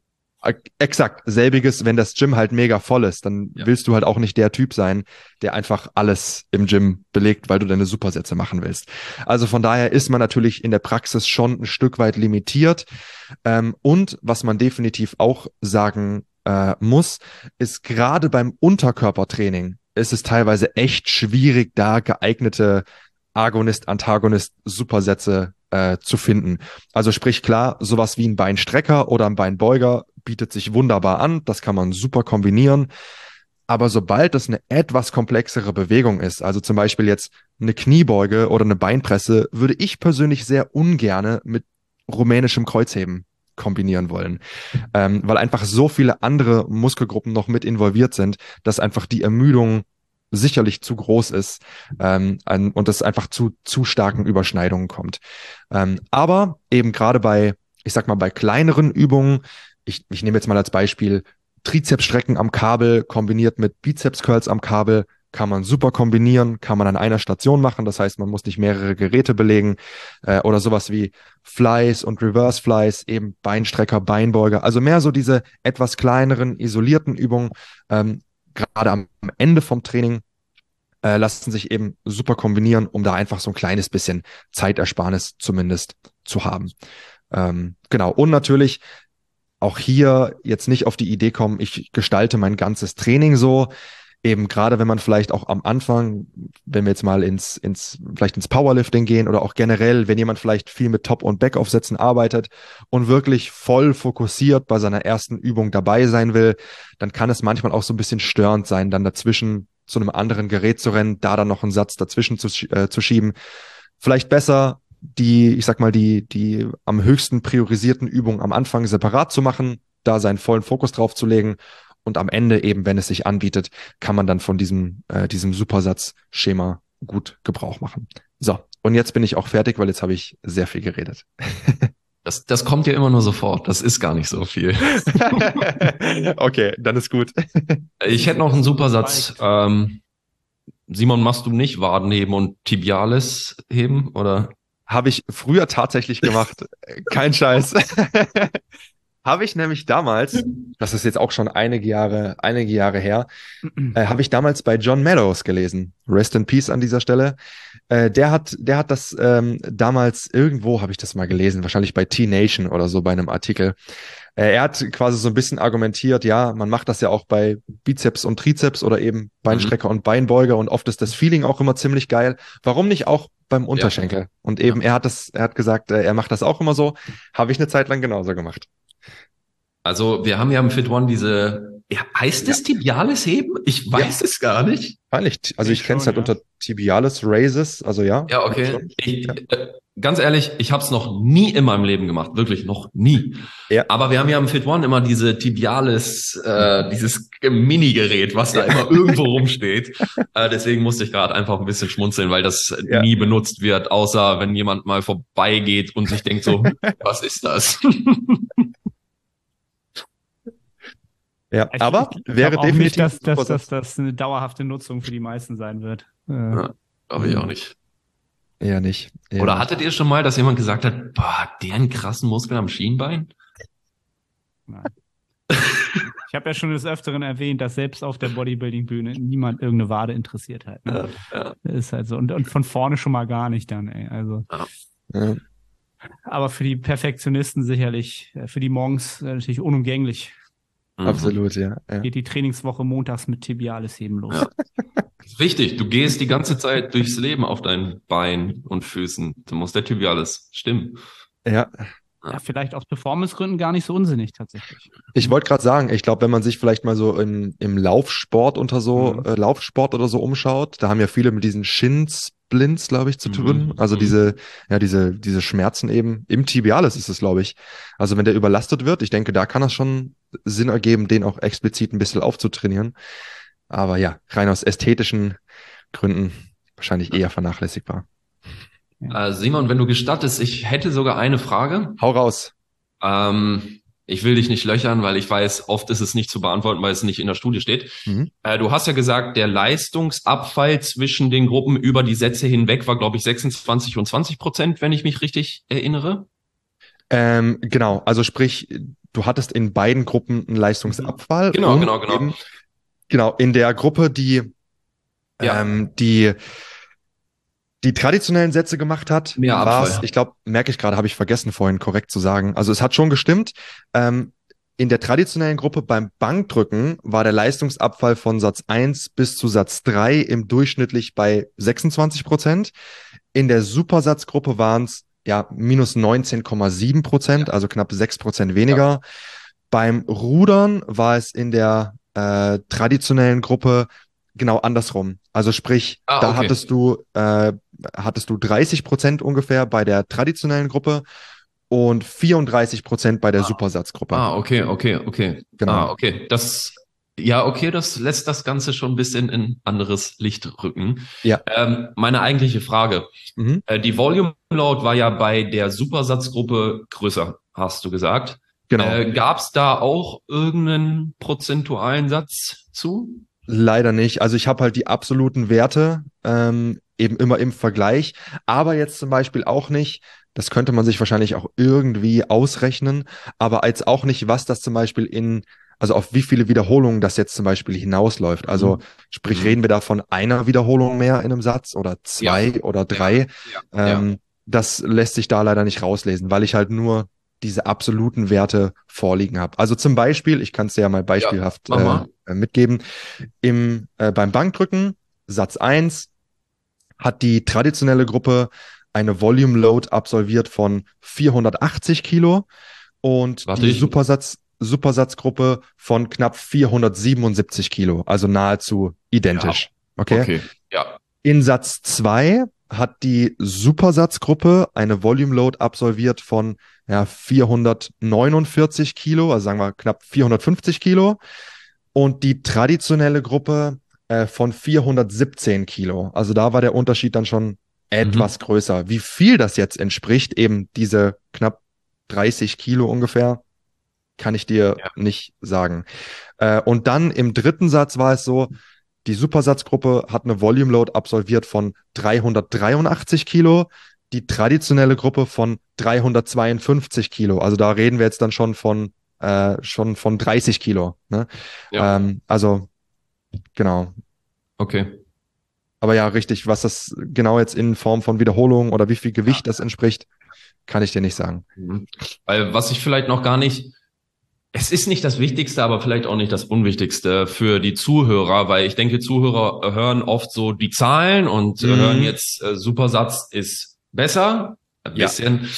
Exakt, selbiges, wenn das Gym halt mega voll ist, dann ja. willst du halt auch nicht der Typ sein, der einfach alles im Gym belegt, weil du deine Supersätze machen willst. Also von daher ist man natürlich in der Praxis schon ein Stück weit limitiert. Und was man definitiv auch sagen muss, ist gerade beim Unterkörpertraining ist es teilweise echt schwierig, da geeignete Agonist, Antagonist, Supersätze Äh, zu finden. Also sprich, klar, sowas wie ein Beinstrecker oder ein Beinbeuger bietet sich wunderbar an, das kann man super kombinieren, aber sobald das eine etwas komplexere Bewegung ist, also zum Beispiel jetzt eine Kniebeuge oder eine Beinpresse, würde ich persönlich sehr ungerne mit rumänischem Kreuzheben kombinieren wollen, ähm, weil einfach so viele andere Muskelgruppen noch mit involviert sind, dass einfach die Ermüdung sicherlich zu groß ist ähm, an, und es einfach zu zu starken Überschneidungen kommt. Ähm, aber eben gerade bei, ich sag mal, bei kleineren Übungen, ich, ich nehme jetzt mal als Beispiel Trizepsstrecken am Kabel kombiniert mit Bizepscurls am Kabel, kann man super kombinieren, kann man an einer Station machen, das heißt, man muss nicht mehrere Geräte belegen äh, oder sowas wie Flies und Reverse Flies, eben Beinstrecker, Beinbeuger, also mehr so diese etwas kleineren, isolierten Übungen, ähm, gerade am Ende vom Training äh, lassen sich eben super kombinieren, um da einfach so ein kleines bisschen Zeitersparnis zumindest zu haben. Ähm, genau, und natürlich auch hier jetzt nicht auf die Idee kommen, ich gestalte mein ganzes Training so, eben gerade wenn man vielleicht auch am Anfang, wenn wir jetzt mal ins ins vielleicht ins Powerlifting gehen oder auch generell, wenn jemand vielleicht viel mit Top- und Backaufsätzen arbeitet und wirklich voll fokussiert bei seiner ersten Übung dabei sein will, dann kann es manchmal auch so ein bisschen störend sein, dann dazwischen zu einem anderen Gerät zu rennen, da dann noch einen Satz dazwischen zu, äh, zu schieben. Vielleicht besser die, ich sag mal, die die am höchsten priorisierten Übung am Anfang separat zu machen, da seinen vollen Fokus drauf zu legen. Und am Ende eben, wenn es sich anbietet, kann man dann von diesem, äh, diesem Supersatzschema gut Gebrauch machen. So, und jetzt bin ich auch fertig, weil jetzt habe ich sehr viel geredet. Das, das kommt ja immer nur sofort. Das ist gar nicht so viel. Okay, dann ist gut. Ich hätte noch einen Supersatz. Ähm, Simon, machst du nicht Wadenheben und Tibialis heben, oder? Habe ich früher tatsächlich gemacht. Kein Scheiß. Habe ich nämlich damals, das ist jetzt auch schon einige Jahre, einige Jahre her, äh, habe ich damals bei John Meadows gelesen. Rest in Peace an dieser Stelle. Äh, der hat, der hat das ähm, damals irgendwo, habe ich das mal gelesen, wahrscheinlich bei T-Nation oder so bei einem Artikel. Äh, er hat quasi so ein bisschen argumentiert, ja, man macht das ja auch bei Bizeps und Trizeps oder eben Beinstrecker mhm. und Beinbeuger und oft ist das Feeling auch immer ziemlich geil. Warum nicht auch beim Unterschenkel? Ja. Und eben, ja. er hat das, er hat gesagt, äh, er macht das auch immer so. Habe ich eine Zeit lang genauso gemacht. Also wir haben ja im Fit One diese, ja, heißt es ja. Tibialis heben? Ich weiß ja. es gar nicht. Nicht. Also ich, ich kenne es halt ja. unter Tibialis Raises, also ja. Ja, okay. Ich, ja. Ganz ehrlich, ich habe es noch nie in meinem Leben gemacht, wirklich noch nie. Ja. Aber wir haben ja im Fit One immer diese Tibialis, äh, dieses Mini-Gerät, was da ja. immer irgendwo rumsteht. Äh, deswegen musste ich gerade einfach ein bisschen schmunzeln, weil das ja. nie benutzt wird, außer wenn jemand mal vorbeigeht und sich denkt so, was ist das? Ja, ich, aber ich wäre definitiv nicht, dass, dass, dass das eine dauerhafte Nutzung für die meisten sein wird. Ja, aber ich auch nicht. Eher nicht. Eher Oder nicht. Hattet ihr schon mal, dass jemand gesagt hat, boah, deren krassen Muskel am Schienbein? Nein. Ich habe ja schon des Öfteren erwähnt, dass selbst auf der Bodybuilding-Bühne niemand irgendeine Wade interessiert hat. Ne? Ja, ja. Das ist halt so. Und, und von vorne schon mal gar nicht dann, ey. Also. Ja. Aber für die Perfektionisten sicherlich, für die morgens natürlich unumgänglich. Absolut, ja, ja. Geht die Trainingswoche montags mit Tibialis heben los. Ja. Richtig, du gehst die ganze Zeit durchs Leben auf deinen Beinen und Füßen. Da muss der Typ ja alles stimmen. Ja. Ja, vielleicht aus Performancegründen gar nicht so unsinnig tatsächlich. Ich wollte gerade sagen, ich glaube, wenn man sich vielleicht mal so im, im Laufsport unter so mhm. äh, Laufsport oder so umschaut, da haben ja viele mit diesen Shin-Splints, glaube ich, zu tun. Mhm. Also diese, ja, diese, diese Schmerzen eben im Tibialis ist es, glaube ich. Also wenn der überlastet wird, ich denke, da kann es schon Sinn ergeben, den auch explizit ein bisschen aufzutrainieren. Aber ja, rein aus ästhetischen Gründen wahrscheinlich eher vernachlässigbar. Ja. Äh, Simon, wenn du gestattest, ich hätte sogar eine Frage. Hau raus. Ähm, ich will dich nicht löchern, weil ich weiß, oft ist es nicht zu beantworten, weil es nicht in der Studie steht. Mhm. Äh, du hast ja gesagt, der Leistungsabfall zwischen den Gruppen über die Sätze hinweg war, glaube ich, sechsundzwanzig und zwanzig Prozent, wenn ich mich richtig erinnere. Ähm, genau, also sprich, du hattest in beiden Gruppen einen Leistungsabfall. Genau, und genau, genau. Eben, genau, in der Gruppe, die ja. ähm, die die traditionellen Sätze gemacht hat, war es, ich glaube, merke ich gerade, habe ich vergessen vorhin korrekt zu sagen. Also es hat schon gestimmt. Ähm, in der traditionellen Gruppe beim Bankdrücken war der Leistungsabfall von Satz eins bis zu Satz drei im durchschnittlich bei sechsundzwanzig Prozent. In der Supersatzgruppe waren es ja minus neunzehn Komma sieben Prozent, ja. also knapp sechs Prozent weniger. Ja. Beim Rudern war es in der äh, traditionellen Gruppe genau andersrum. Also sprich, ah, da okay. hattest du äh, hattest du dreißig Prozent ungefähr bei der traditionellen Gruppe und vierunddreißig Prozent bei der ah. Supersatzgruppe. Ah, okay, okay, okay. Genau. Ah, okay. Das, ja, okay, das lässt das Ganze schon ein bisschen in anderes Licht rücken. Ja. Ähm, meine eigentliche Frage. Mhm. Äh, die Volume Load war ja bei der Supersatzgruppe größer, hast du gesagt. Genau. Äh, gab es da auch irgendeinen prozentualen Satz zu? Leider nicht. Also ich habe halt die absoluten Werte ähm, eben immer im Vergleich, aber jetzt zum Beispiel auch nicht, das könnte man sich wahrscheinlich auch irgendwie ausrechnen, aber als auch nicht, was das zum Beispiel in, also auf wie viele Wiederholungen das jetzt zum Beispiel hinausläuft. Also mhm. sprich, reden wir da von einer Wiederholung mehr in einem Satz oder zwei ja. oder drei. Ja. Ja. Ähm, ja. Das lässt sich da leider nicht rauslesen, weil ich halt nur diese absoluten Werte vorliegen habe. Also zum Beispiel, ich kann es dir ja mal beispielhaft ja, äh, mitgeben, im, äh, beim Bankdrücken, Satz eins, hat die traditionelle Gruppe eine Volume Load absolviert von vierhundertachtzig Kilo und Warte die Supersatz, Supersatzgruppe von knapp vierhundertsiebenundsiebzig Kilo, also nahezu identisch. Ja. Okay? okay. Ja. In Satz zwei hat die Supersatzgruppe eine Volume Load absolviert von ja, vierhundertneunundvierzig Kilo, also sagen wir knapp vierhundertfünfzig Kilo und die traditionelle Gruppe äh, von vierhundertsiebzehn Kilo. Also da war der Unterschied dann schon etwas mhm. größer. Wie viel das jetzt entspricht, eben diese knapp dreißig Kilo ungefähr, kann ich dir ja. nicht sagen. Äh, und dann im dritten Satz war es so, die Supersatzgruppe hat eine Volume Load absolviert von dreihundertdreiundachtzig Kilo, die traditionelle Gruppe von dreihundertzweiundfünfzig Kilo. Also da reden wir jetzt dann schon von äh, schon von dreißig Kilo. Ne? Ja. Ähm, also genau. Okay. Aber ja, richtig, was das genau jetzt in Form von Wiederholungen oder wie viel Gewicht ja. das entspricht, kann ich dir nicht sagen. Mhm. Weil was ich vielleicht noch gar nicht Es ist nicht das Wichtigste, aber vielleicht auch nicht das Unwichtigste für die Zuhörer, weil ich denke, Zuhörer hören oft so die Zahlen und mhm. hören jetzt, äh, Supersatz ist besser, ein ja. bisschen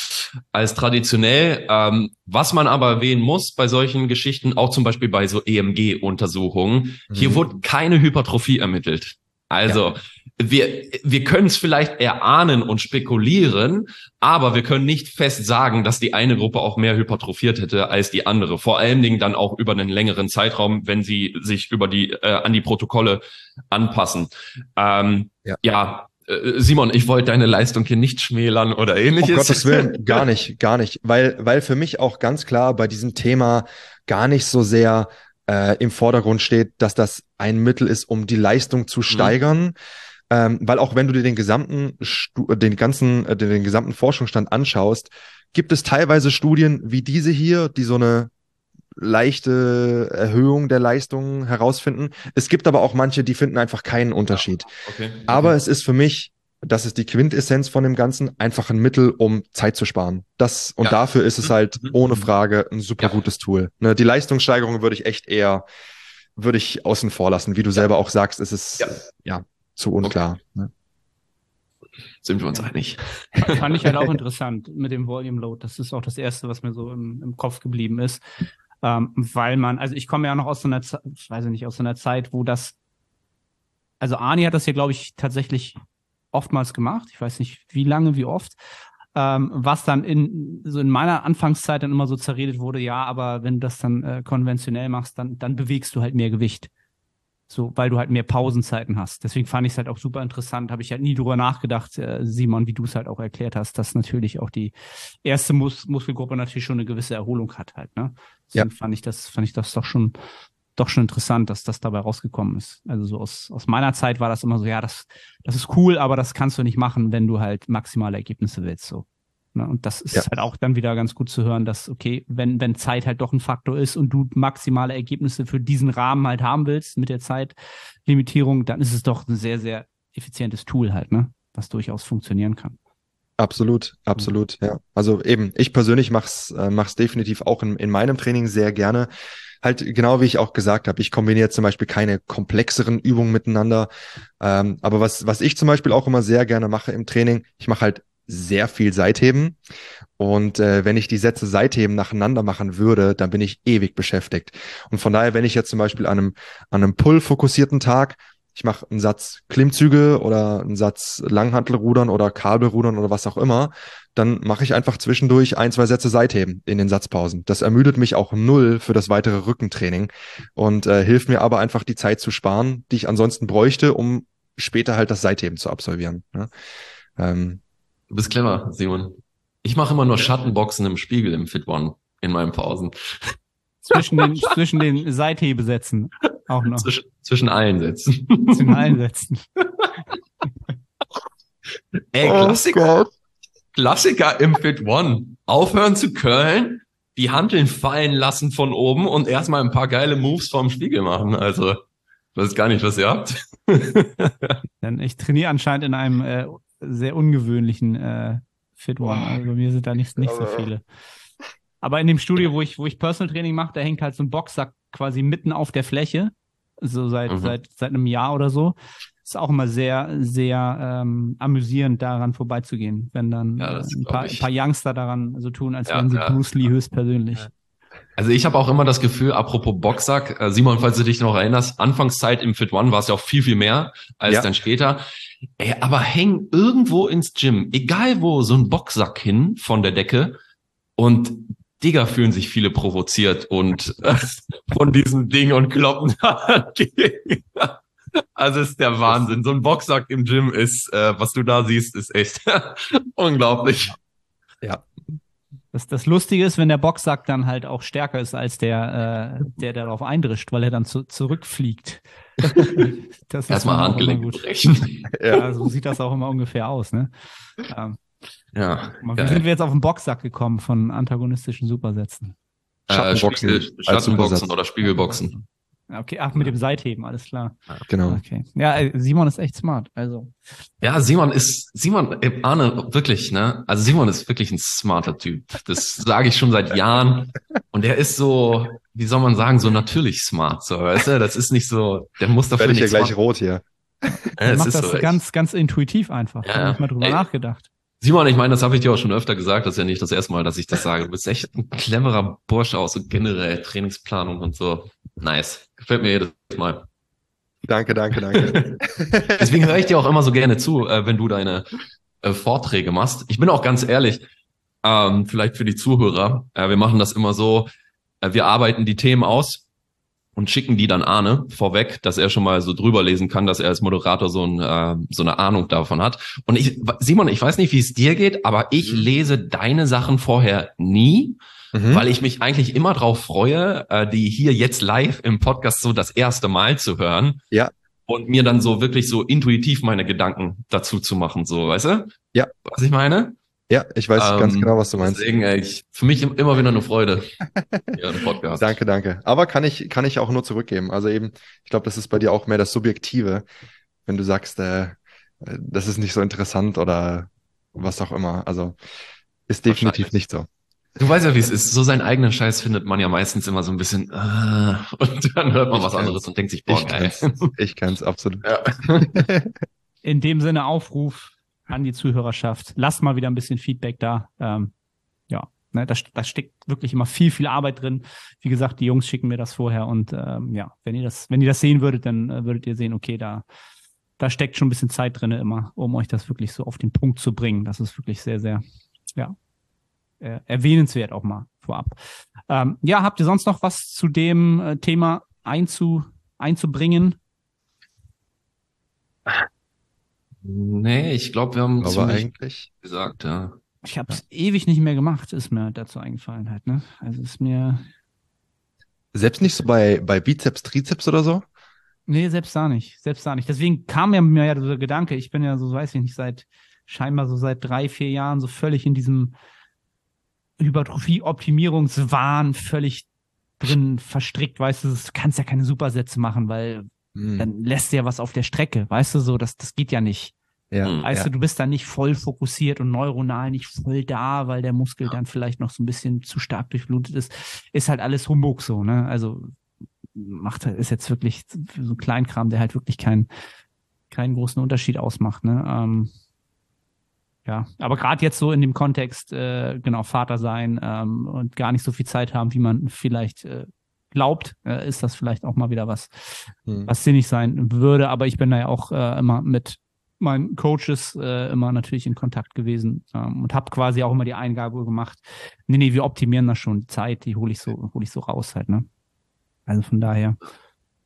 als traditionell. Ähm, was man aber erwähnen muss bei solchen Geschichten, auch zum Beispiel bei so E M G-Untersuchungen, mhm. hier wurde keine Hypertrophie ermittelt. Also ja. wir wir können es vielleicht erahnen und spekulieren, aber wir können nicht fest sagen, dass die eine Gruppe auch mehr hypertrophiert hätte als die andere. Vor allen Dingen dann auch über einen längeren Zeitraum, wenn sie sich über die äh, an die Protokolle anpassen. Ähm, ja. ja äh, Simon, ich wollte deine Leistung hier nicht schmälern oder ähnliches. Oh Gottes Willen, gar nicht, gar nicht, weil weil für mich auch ganz klar bei diesem Thema gar nicht so sehr Äh, im Vordergrund steht, dass das ein Mittel ist, um die Leistung zu steigern, mhm. ähm, weil auch wenn du dir den gesamten, Stu- den ganzen, äh, den, den gesamten Forschungsstand anschaust, gibt es teilweise Studien wie diese hier, die so eine leichte Erhöhung der Leistung herausfinden. Es gibt aber auch manche, die finden einfach keinen Unterschied. Ja. Okay. Okay. Aber es ist für mich, das ist die Quintessenz von dem Ganzen, einfach ein Mittel, um Zeit zu sparen. Das und ja. dafür ist es halt ohne Frage ein super ja. gutes Tool. Ne, die Leistungssteigerung würde ich echt eher, würde ich außen vor lassen. Wie du ja. selber auch sagst, ist es, ja. ja. so unklar. Okay. Ne? Sind wir uns einig? Fand ich halt auch interessant mit dem Volume Load. Das ist auch das Erste, was mir so im, im Kopf geblieben ist. Ähm, weil man, also ich komme ja noch aus so einer Zeit, ich weiß nicht, aus so einer Zeit, wo das, also Arnie hat das hier, glaube ich, tatsächlich oftmals gemacht. Ich weiß nicht, wie lange, wie oft. Ähm, was dann in so in meiner Anfangszeit dann immer so zerredet wurde, ja, aber wenn du das dann äh, konventionell machst, dann, dann bewegst du halt mehr Gewicht. So, weil du halt mehr Pausenzeiten hast. Deswegen fand ich es halt auch super interessant, habe ich halt nie drüber nachgedacht, äh, Simon, wie du es halt auch erklärt hast, dass natürlich auch die erste Mus- Muskelgruppe natürlich schon eine gewisse Erholung hat halt, ne? Deswegen ja. fand ich das, fand ich das doch schon, doch schon interessant, dass das dabei rausgekommen ist. Also so aus, aus meiner Zeit war das immer so, ja, das, das ist cool, aber das kannst du nicht machen, wenn du halt maximale Ergebnisse willst, so. Ne? Und das ist ja. halt auch dann wieder ganz gut zu hören, dass, okay, wenn, wenn Zeit halt doch ein Faktor ist und du maximale Ergebnisse für diesen Rahmen halt haben willst mit der Zeitlimitierung, dann ist es doch ein sehr, sehr effizientes Tool halt, ne, was durchaus funktionieren kann. Absolut, absolut, ja. ja. Also eben, ich persönlich mach's, äh, mach's definitiv auch in, in meinem Training sehr gerne. Halt genau wie ich auch gesagt habe, ich kombiniere zum Beispiel keine komplexeren Übungen miteinander. Ähm, aber was, was ich zum Beispiel auch immer sehr gerne mache im Training, ich mache halt sehr viel Seitheben und äh, wenn ich die Sätze Seitheben nacheinander machen würde, dann bin ich ewig beschäftigt. Und von daher, wenn ich jetzt zum Beispiel an einem, an einem Pull-fokussierten Tag, ich mache einen Satz Klimmzüge oder einen Satz Langhantelrudern oder Kabelrudern oder was auch immer, dann mache ich einfach zwischendurch ein, zwei Sätze Seitheben in den Satzpausen. Das ermüdet mich auch null für das weitere Rückentraining und äh, hilft mir aber einfach, die Zeit zu sparen, die ich ansonsten bräuchte, um später halt das Seitheben zu absolvieren. Ja? Ähm, Du bist clever, Simon. Ich mache immer nur Schattenboxen im Spiegel im Fit One in meinen Pausen. Zwischen den, zwischen den Seithebesätzen auch noch. Zwisch, zwischen allen Sätzen. Zwischen allen Sätzen. Ey, oh Klassiker. Gott. Klassiker im Fit One. Aufhören zu curlen, die Hanteln fallen lassen von oben und erstmal ein paar geile Moves vorm Spiegel machen. Also, ich weiß gar nicht, was ihr habt. Denn ich trainiere anscheinend in einem äh, sehr ungewöhnlichen äh, Fit One. Also bei mir sind da nicht, nicht so viele. Aber in dem Studio, wo ich, wo ich Personal Training mache, da hängt halt so ein Boxsack quasi mitten auf der Fläche. So seit, mhm. seit, seit einem Jahr oder so. Ist auch immer sehr, sehr ähm, amüsierend, daran vorbeizugehen, wenn dann ja, äh, ein, paar, ein paar Youngster daran so tun, als ja, wären sie ja. Bruce Lee höchstpersönlich. Ja. Also ich habe auch immer das Gefühl, apropos Boxsack, äh, Simon, falls du dich noch erinnerst, Anfangszeit im Fit One war es ja auch viel, viel mehr als ja. dann später. Ey, aber häng irgendwo ins Gym, egal wo, so ein Boxsack hin von der Decke und Digga, fühlen sich viele provoziert und äh, von diesem Ding und kloppen da. Also ist der Wahnsinn. So ein Boxsack im Gym ist, äh, was du da siehst, ist echt unglaublich. Ja. Das, das Lustige ist, wenn der Boxsack dann halt auch stärker ist als der, äh, der darauf eindrischt, weil er dann zu, zurückfliegt. Das erstmal Handgelenk gut brechen. Ja, so sieht das auch immer ungefähr aus, ne? Ähm, ja. Mal, wie sind wir jetzt auf den Boxsack gekommen von antagonistischen Supersätzen? Schattenboxen, äh, Spiegel, Schattenboxen oder Spiegelboxen. Okay, ach, mit dem Seitheben, alles klar. Genau. Okay. Ja, Simon ist echt smart, also. Ja, Simon ist, Simon, Arne, wirklich, ne? Also Simon ist wirklich ein smarter Typ. Das sage ich schon seit Jahren. Und der ist so, wie soll man sagen, so natürlich smart, so, weißt du? Das ist nicht so, der muss dafür nicht. Ich werde ja gleich rot hier. Er macht das ganz, ganz intuitiv einfach. Ja. Da habe ich mal drüber Ey. nachgedacht. Simon, ich meine, das habe ich dir auch schon öfter gesagt, das ist ja nicht das erste Mal, dass ich das sage. Du bist echt ein cleverer Bursch aus und generell Trainingsplanung und so. Nice. Gefällt mir jedes Mal. Danke, danke, danke. Deswegen höre ich dir auch immer so gerne zu, wenn du deine Vorträge machst. Ich bin auch ganz ehrlich, vielleicht für die Zuhörer, wir machen das immer so, wir arbeiten die Themen aus und schicken die dann Arne vorweg, dass er schon mal so drüber lesen kann, dass er als Moderator so, ein, äh, so eine Ahnung davon hat. Und ich, Simon, ich weiß nicht, wie es dir geht, aber ich lese deine Sachen vorher nie, mhm. weil ich mich eigentlich immer drauf freue, äh, die hier jetzt live im Podcast so das erste Mal zu hören. Ja. Und mir dann so wirklich so intuitiv meine Gedanken dazu zu machen, so, weißt du? Ja. Was ich meine? Ja, ich weiß ähm, ganz genau, was du meinst. Deswegen, ey, ich, für mich immer wieder eine Freude. Ja, ein Podcast. Danke, danke. Aber kann ich kann ich auch nur zurückgeben. Also eben, ich glaube, das ist bei dir auch mehr das Subjektive, wenn du sagst, äh, das ist nicht so interessant oder was auch immer. Also ist definitiv nicht so. Du weißt ja, wie es ist. So seinen eigenen Scheiß findet man ja meistens immer so ein bisschen äh, und dann hört man ich was kann's. anderes und denkt sich, boah, ich geil. Kann's. Ich kann's, absolut. Ja. In dem Sinne Aufruf an die Zuhörerschaft. Lasst mal wieder ein bisschen Feedback da. Ähm, ja, ne, da, da steckt wirklich immer viel, viel Arbeit drin. Wie gesagt, die Jungs schicken mir das vorher und ähm, ja, wenn ihr das, wenn ihr das sehen würdet, dann äh, würdet ihr sehen, okay, da da steckt schon ein bisschen Zeit drin immer, um euch das wirklich so auf den Punkt zu bringen. Das ist wirklich sehr, sehr, ja, äh, erwähnenswert auch mal vorab. Ähm, ja, habt ihr sonst noch was zu dem äh, Thema einzu, einzubringen? Nee, ich glaube, wir haben aber eigentlich gesagt, ja. Ich habe es ja. ewig nicht mehr gemacht, ist mir dazu eingefallen halt, ne? Also ist mir... Selbst nicht so bei, bei Bizeps, Trizeps oder so? Nee, selbst da nicht. Selbst da nicht. Deswegen kam ja mir ja so der Gedanke, ich bin ja so, weiß ich nicht, seit scheinbar so seit drei, vier Jahren so völlig in diesem Hypertrophie-Optimierungswahn völlig drin verstrickt, weißt du, du kannst ja keine Supersätze machen, weil hm. dann lässt du ja was auf der Strecke, weißt du, so, das, das geht ja nicht. Ja, weißt ja. du, du bist dann nicht voll fokussiert und neuronal nicht voll da, weil der Muskel ja. dann vielleicht noch so ein bisschen zu stark durchblutet ist. Ist halt alles Humbug so, ne? Also macht ist jetzt wirklich so ein Kleinkram, der halt wirklich keinen keinen großen Unterschied ausmacht, ne? Ähm, ja, aber gerade jetzt so in dem Kontext, äh, genau, Vater sein ähm, und gar nicht so viel Zeit haben, wie man vielleicht äh, glaubt, äh, ist das vielleicht auch mal wieder was, mhm. was sinnig sein würde. Aber ich bin da ja auch äh, immer mit meinen Coaches äh, immer natürlich in Kontakt gewesen ähm, und habe quasi auch immer die Eingabe gemacht, nee, nee, wir optimieren das schon, die Zeit, die hole ich so, hole ich so raus halt, ne? Also von daher.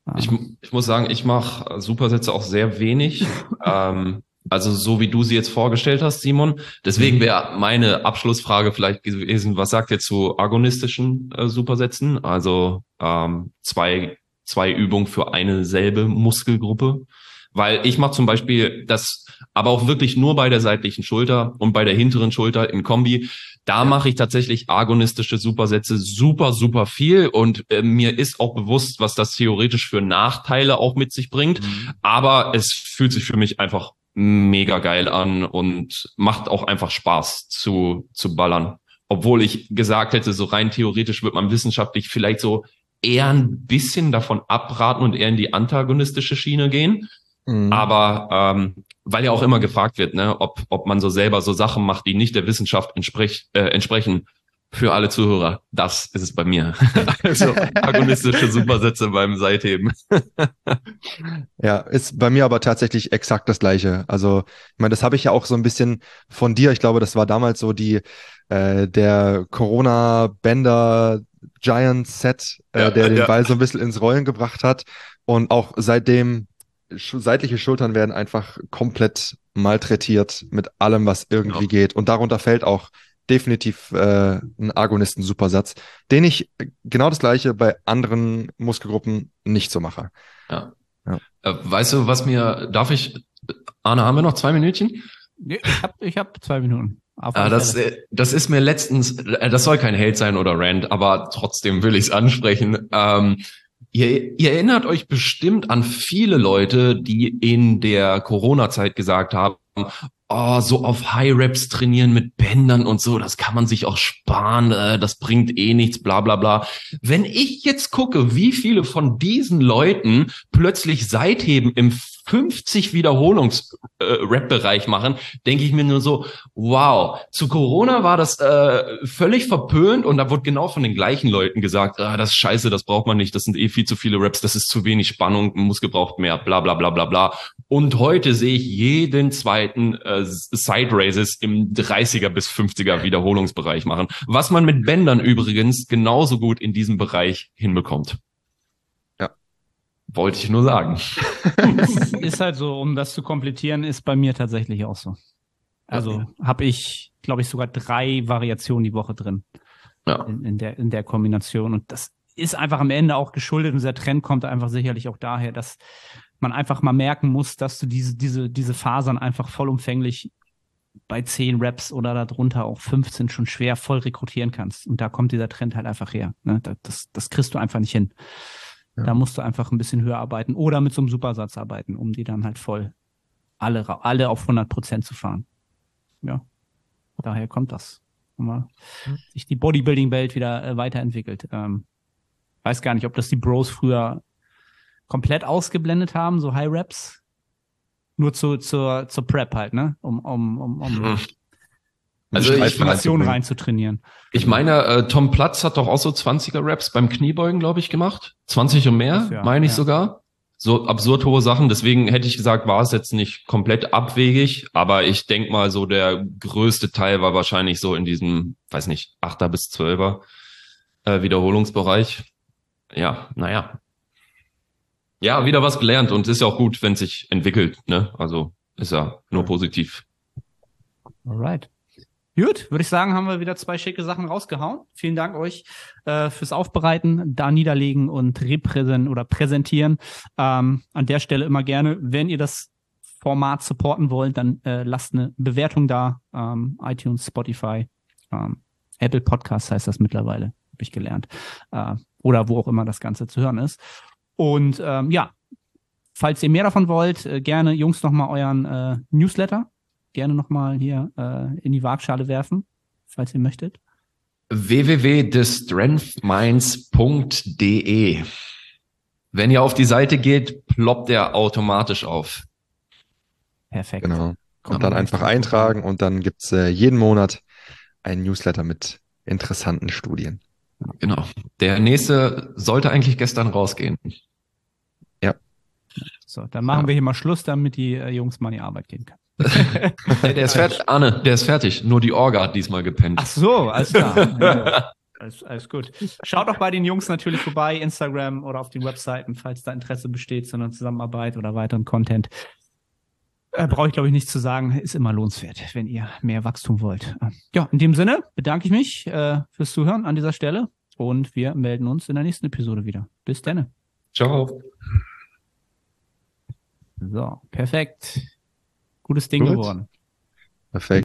Ähm. Ich, ich muss sagen, ich mache Supersätze auch sehr wenig. ähm, also so wie du sie jetzt vorgestellt hast, Simon. Deswegen wäre meine Abschlussfrage vielleicht gewesen, was sagt ihr zu agonistischen äh, Supersätzen? Also ähm, zwei, zwei Übungen für eine selbe Muskelgruppe. Weil ich mache zum Beispiel das, aber auch wirklich nur bei der seitlichen Schulter und bei der hinteren Schulter in Kombi. Da mache ich tatsächlich agonistische Supersätze super, super viel und äh, mir ist auch bewusst, was das theoretisch für Nachteile auch mit sich bringt. Mhm. Aber es fühlt sich für mich einfach mega geil an und macht auch einfach Spaß zu zu ballern. Obwohl ich gesagt hätte, so rein theoretisch wird man wissenschaftlich vielleicht so eher ein bisschen davon abraten und eher in die antagonistische Schiene gehen. Mhm. Aber ähm, weil ja auch immer gefragt wird, ne, ob ob man so selber so Sachen macht, die nicht der Wissenschaft entsprech, äh, entsprechen. Für alle Zuhörer, das ist es bei mir. Also agonistische Supersätze beim Seitheben. Ja, ist bei mir aber tatsächlich exakt das Gleiche. Also ich meine, das habe ich ja auch so ein bisschen von dir. Ich glaube, das war damals so die äh, der Corona-Bänder Giant-Set, äh, ja, der den ja. Ball so ein bisschen ins Rollen gebracht hat. Und auch seitdem... Seitliche Schultern werden einfach komplett malträtiert mit allem, was irgendwie ja. geht. Und darunter fällt auch definitiv äh, ein Agonisten-Supersatz, den ich genau das Gleiche bei anderen Muskelgruppen nicht so mache. Ja. Ja. Äh, weißt du, was mir, darf ich, Arne, haben wir noch zwei Minütchen? Nee, ich hab, ich hab zwei Minuten. Ah, das, das ist mir letztens, das soll kein Hate sein oder Rant, aber trotzdem will ich es ansprechen. Ähm, Ihr, ihr erinnert euch bestimmt an viele Leute, die in der Corona-Zeit gesagt haben, oh, so auf High-Reps trainieren mit Bändern und so, das kann man sich auch sparen, das bringt eh nichts, bla bla bla. Wenn ich jetzt gucke, wie viele von diesen Leuten plötzlich Seitheben im fünfzig-Wiederholungs-Rap-Bereich machen, denke ich mir nur so, wow, zu Corona war das äh, völlig verpönt und da wurde genau von den gleichen Leuten gesagt, ah, das ist scheiße, das braucht man nicht, das sind eh viel zu viele Raps, das ist zu wenig Spannung, Muskel braucht mehr, bla bla bla bla bla. Und heute sehe ich jeden zweiten äh, Side-Raises im dreißiger bis fünfziger Wiederholungsbereich machen, was man mit Bändern übrigens genauso gut in diesem Bereich hinbekommt. Wollte ich nur sagen. Ist halt so, um das zu komplettieren, ist bei mir tatsächlich auch so. Also okay. habe ich, glaube ich, sogar drei Variationen die Woche drin. Ja. In, in der, in der Kombination. Und das ist einfach am Ende auch geschuldet. Und dieser Trend kommt einfach sicherlich auch daher, dass man einfach mal merken muss, dass du diese, diese, diese Fasern einfach vollumfänglich bei zehn Reps oder darunter auch fünfzehn schon schwer voll rekrutieren kannst. Und da kommt dieser Trend halt einfach her. Ne? Das, das kriegst du einfach nicht hin. Ja. Da musst du einfach ein bisschen höher arbeiten oder mit so einem Supersatz arbeiten, um die dann halt voll alle alle auf hundert Prozent zu fahren. Ja, daher kommt das. mal, sich die Bodybuilding-Welt wieder äh, weiterentwickelt. Ähm, weiß gar nicht, ob das die Bros früher komplett ausgeblendet haben, so High Reps. Nur zu, zur, zur Prep halt, ne? Um, um, um, um also Inspiration rein zu trainieren. Ich meine, äh, Tom Platz hat doch auch so zwanziger Reps beim Kniebeugen, glaube ich, gemacht. zwanzig und mehr, ja, meine ich ja. sogar. So absurd hohe Sachen. Deswegen hätte ich gesagt, war es jetzt nicht komplett abwegig. Aber ich denke mal, so der größte Teil war wahrscheinlich so in diesem, weiß nicht, achter bis zwölfer äh, Wiederholungsbereich. Ja, naja. Ja, wieder was gelernt und ist ja auch gut, wenn es sich entwickelt, ne? Also ist ja nur positiv. Alright. Gut, würde ich sagen, haben wir wieder zwei schicke Sachen rausgehauen. Vielen Dank euch äh, fürs Aufbereiten, da niederlegen und repräsentieren oder präsentieren. Ähm, an der Stelle immer gerne, wenn ihr das Format supporten wollt, dann äh, lasst eine Bewertung da. Ähm, iTunes, Spotify, ähm, Apple Podcasts heißt das mittlerweile, habe ich gelernt. Äh, oder wo auch immer das Ganze zu hören ist. Und ähm, ja, falls ihr mehr davon wollt, äh, gerne, Jungs, nochmal euren äh, Newsletter, gerne nochmal hier äh, in die Waagschale werfen, falls ihr möchtet. w w w punkt the strength minds punkt d e Wenn ihr auf die Seite geht, ploppt er automatisch auf. Perfekt. Genau. Kommt dann einfach eintragen und dann gibt's äh, jeden Monat einen Newsletter mit interessanten Studien. Genau. Der nächste sollte eigentlich gestern rausgehen. Ja. So, dann machen ja. wir hier mal Schluss, damit die äh, Jungs mal in die Arbeit gehen können. der, der ist fertig, Arne, der ist fertig. Nur die Orga hat diesmal gepennt. Ach so, alles klar. Ja, alles, alles gut. Schaut auch bei den Jungs natürlich vorbei, Instagram oder auf den Webseiten, falls da Interesse besteht zu einer Zusammenarbeit oder weiteren Content. Äh, brauche ich, glaube ich, nichts zu sagen. Ist immer lohnenswert, wenn ihr mehr Wachstum wollt. Äh, ja, in dem Sinne bedanke ich mich äh, fürs Zuhören an dieser Stelle und wir melden uns in der nächsten Episode wieder. Bis dann. Ciao. So, perfekt. Gutes Ding Gut. geworden. Perfekt.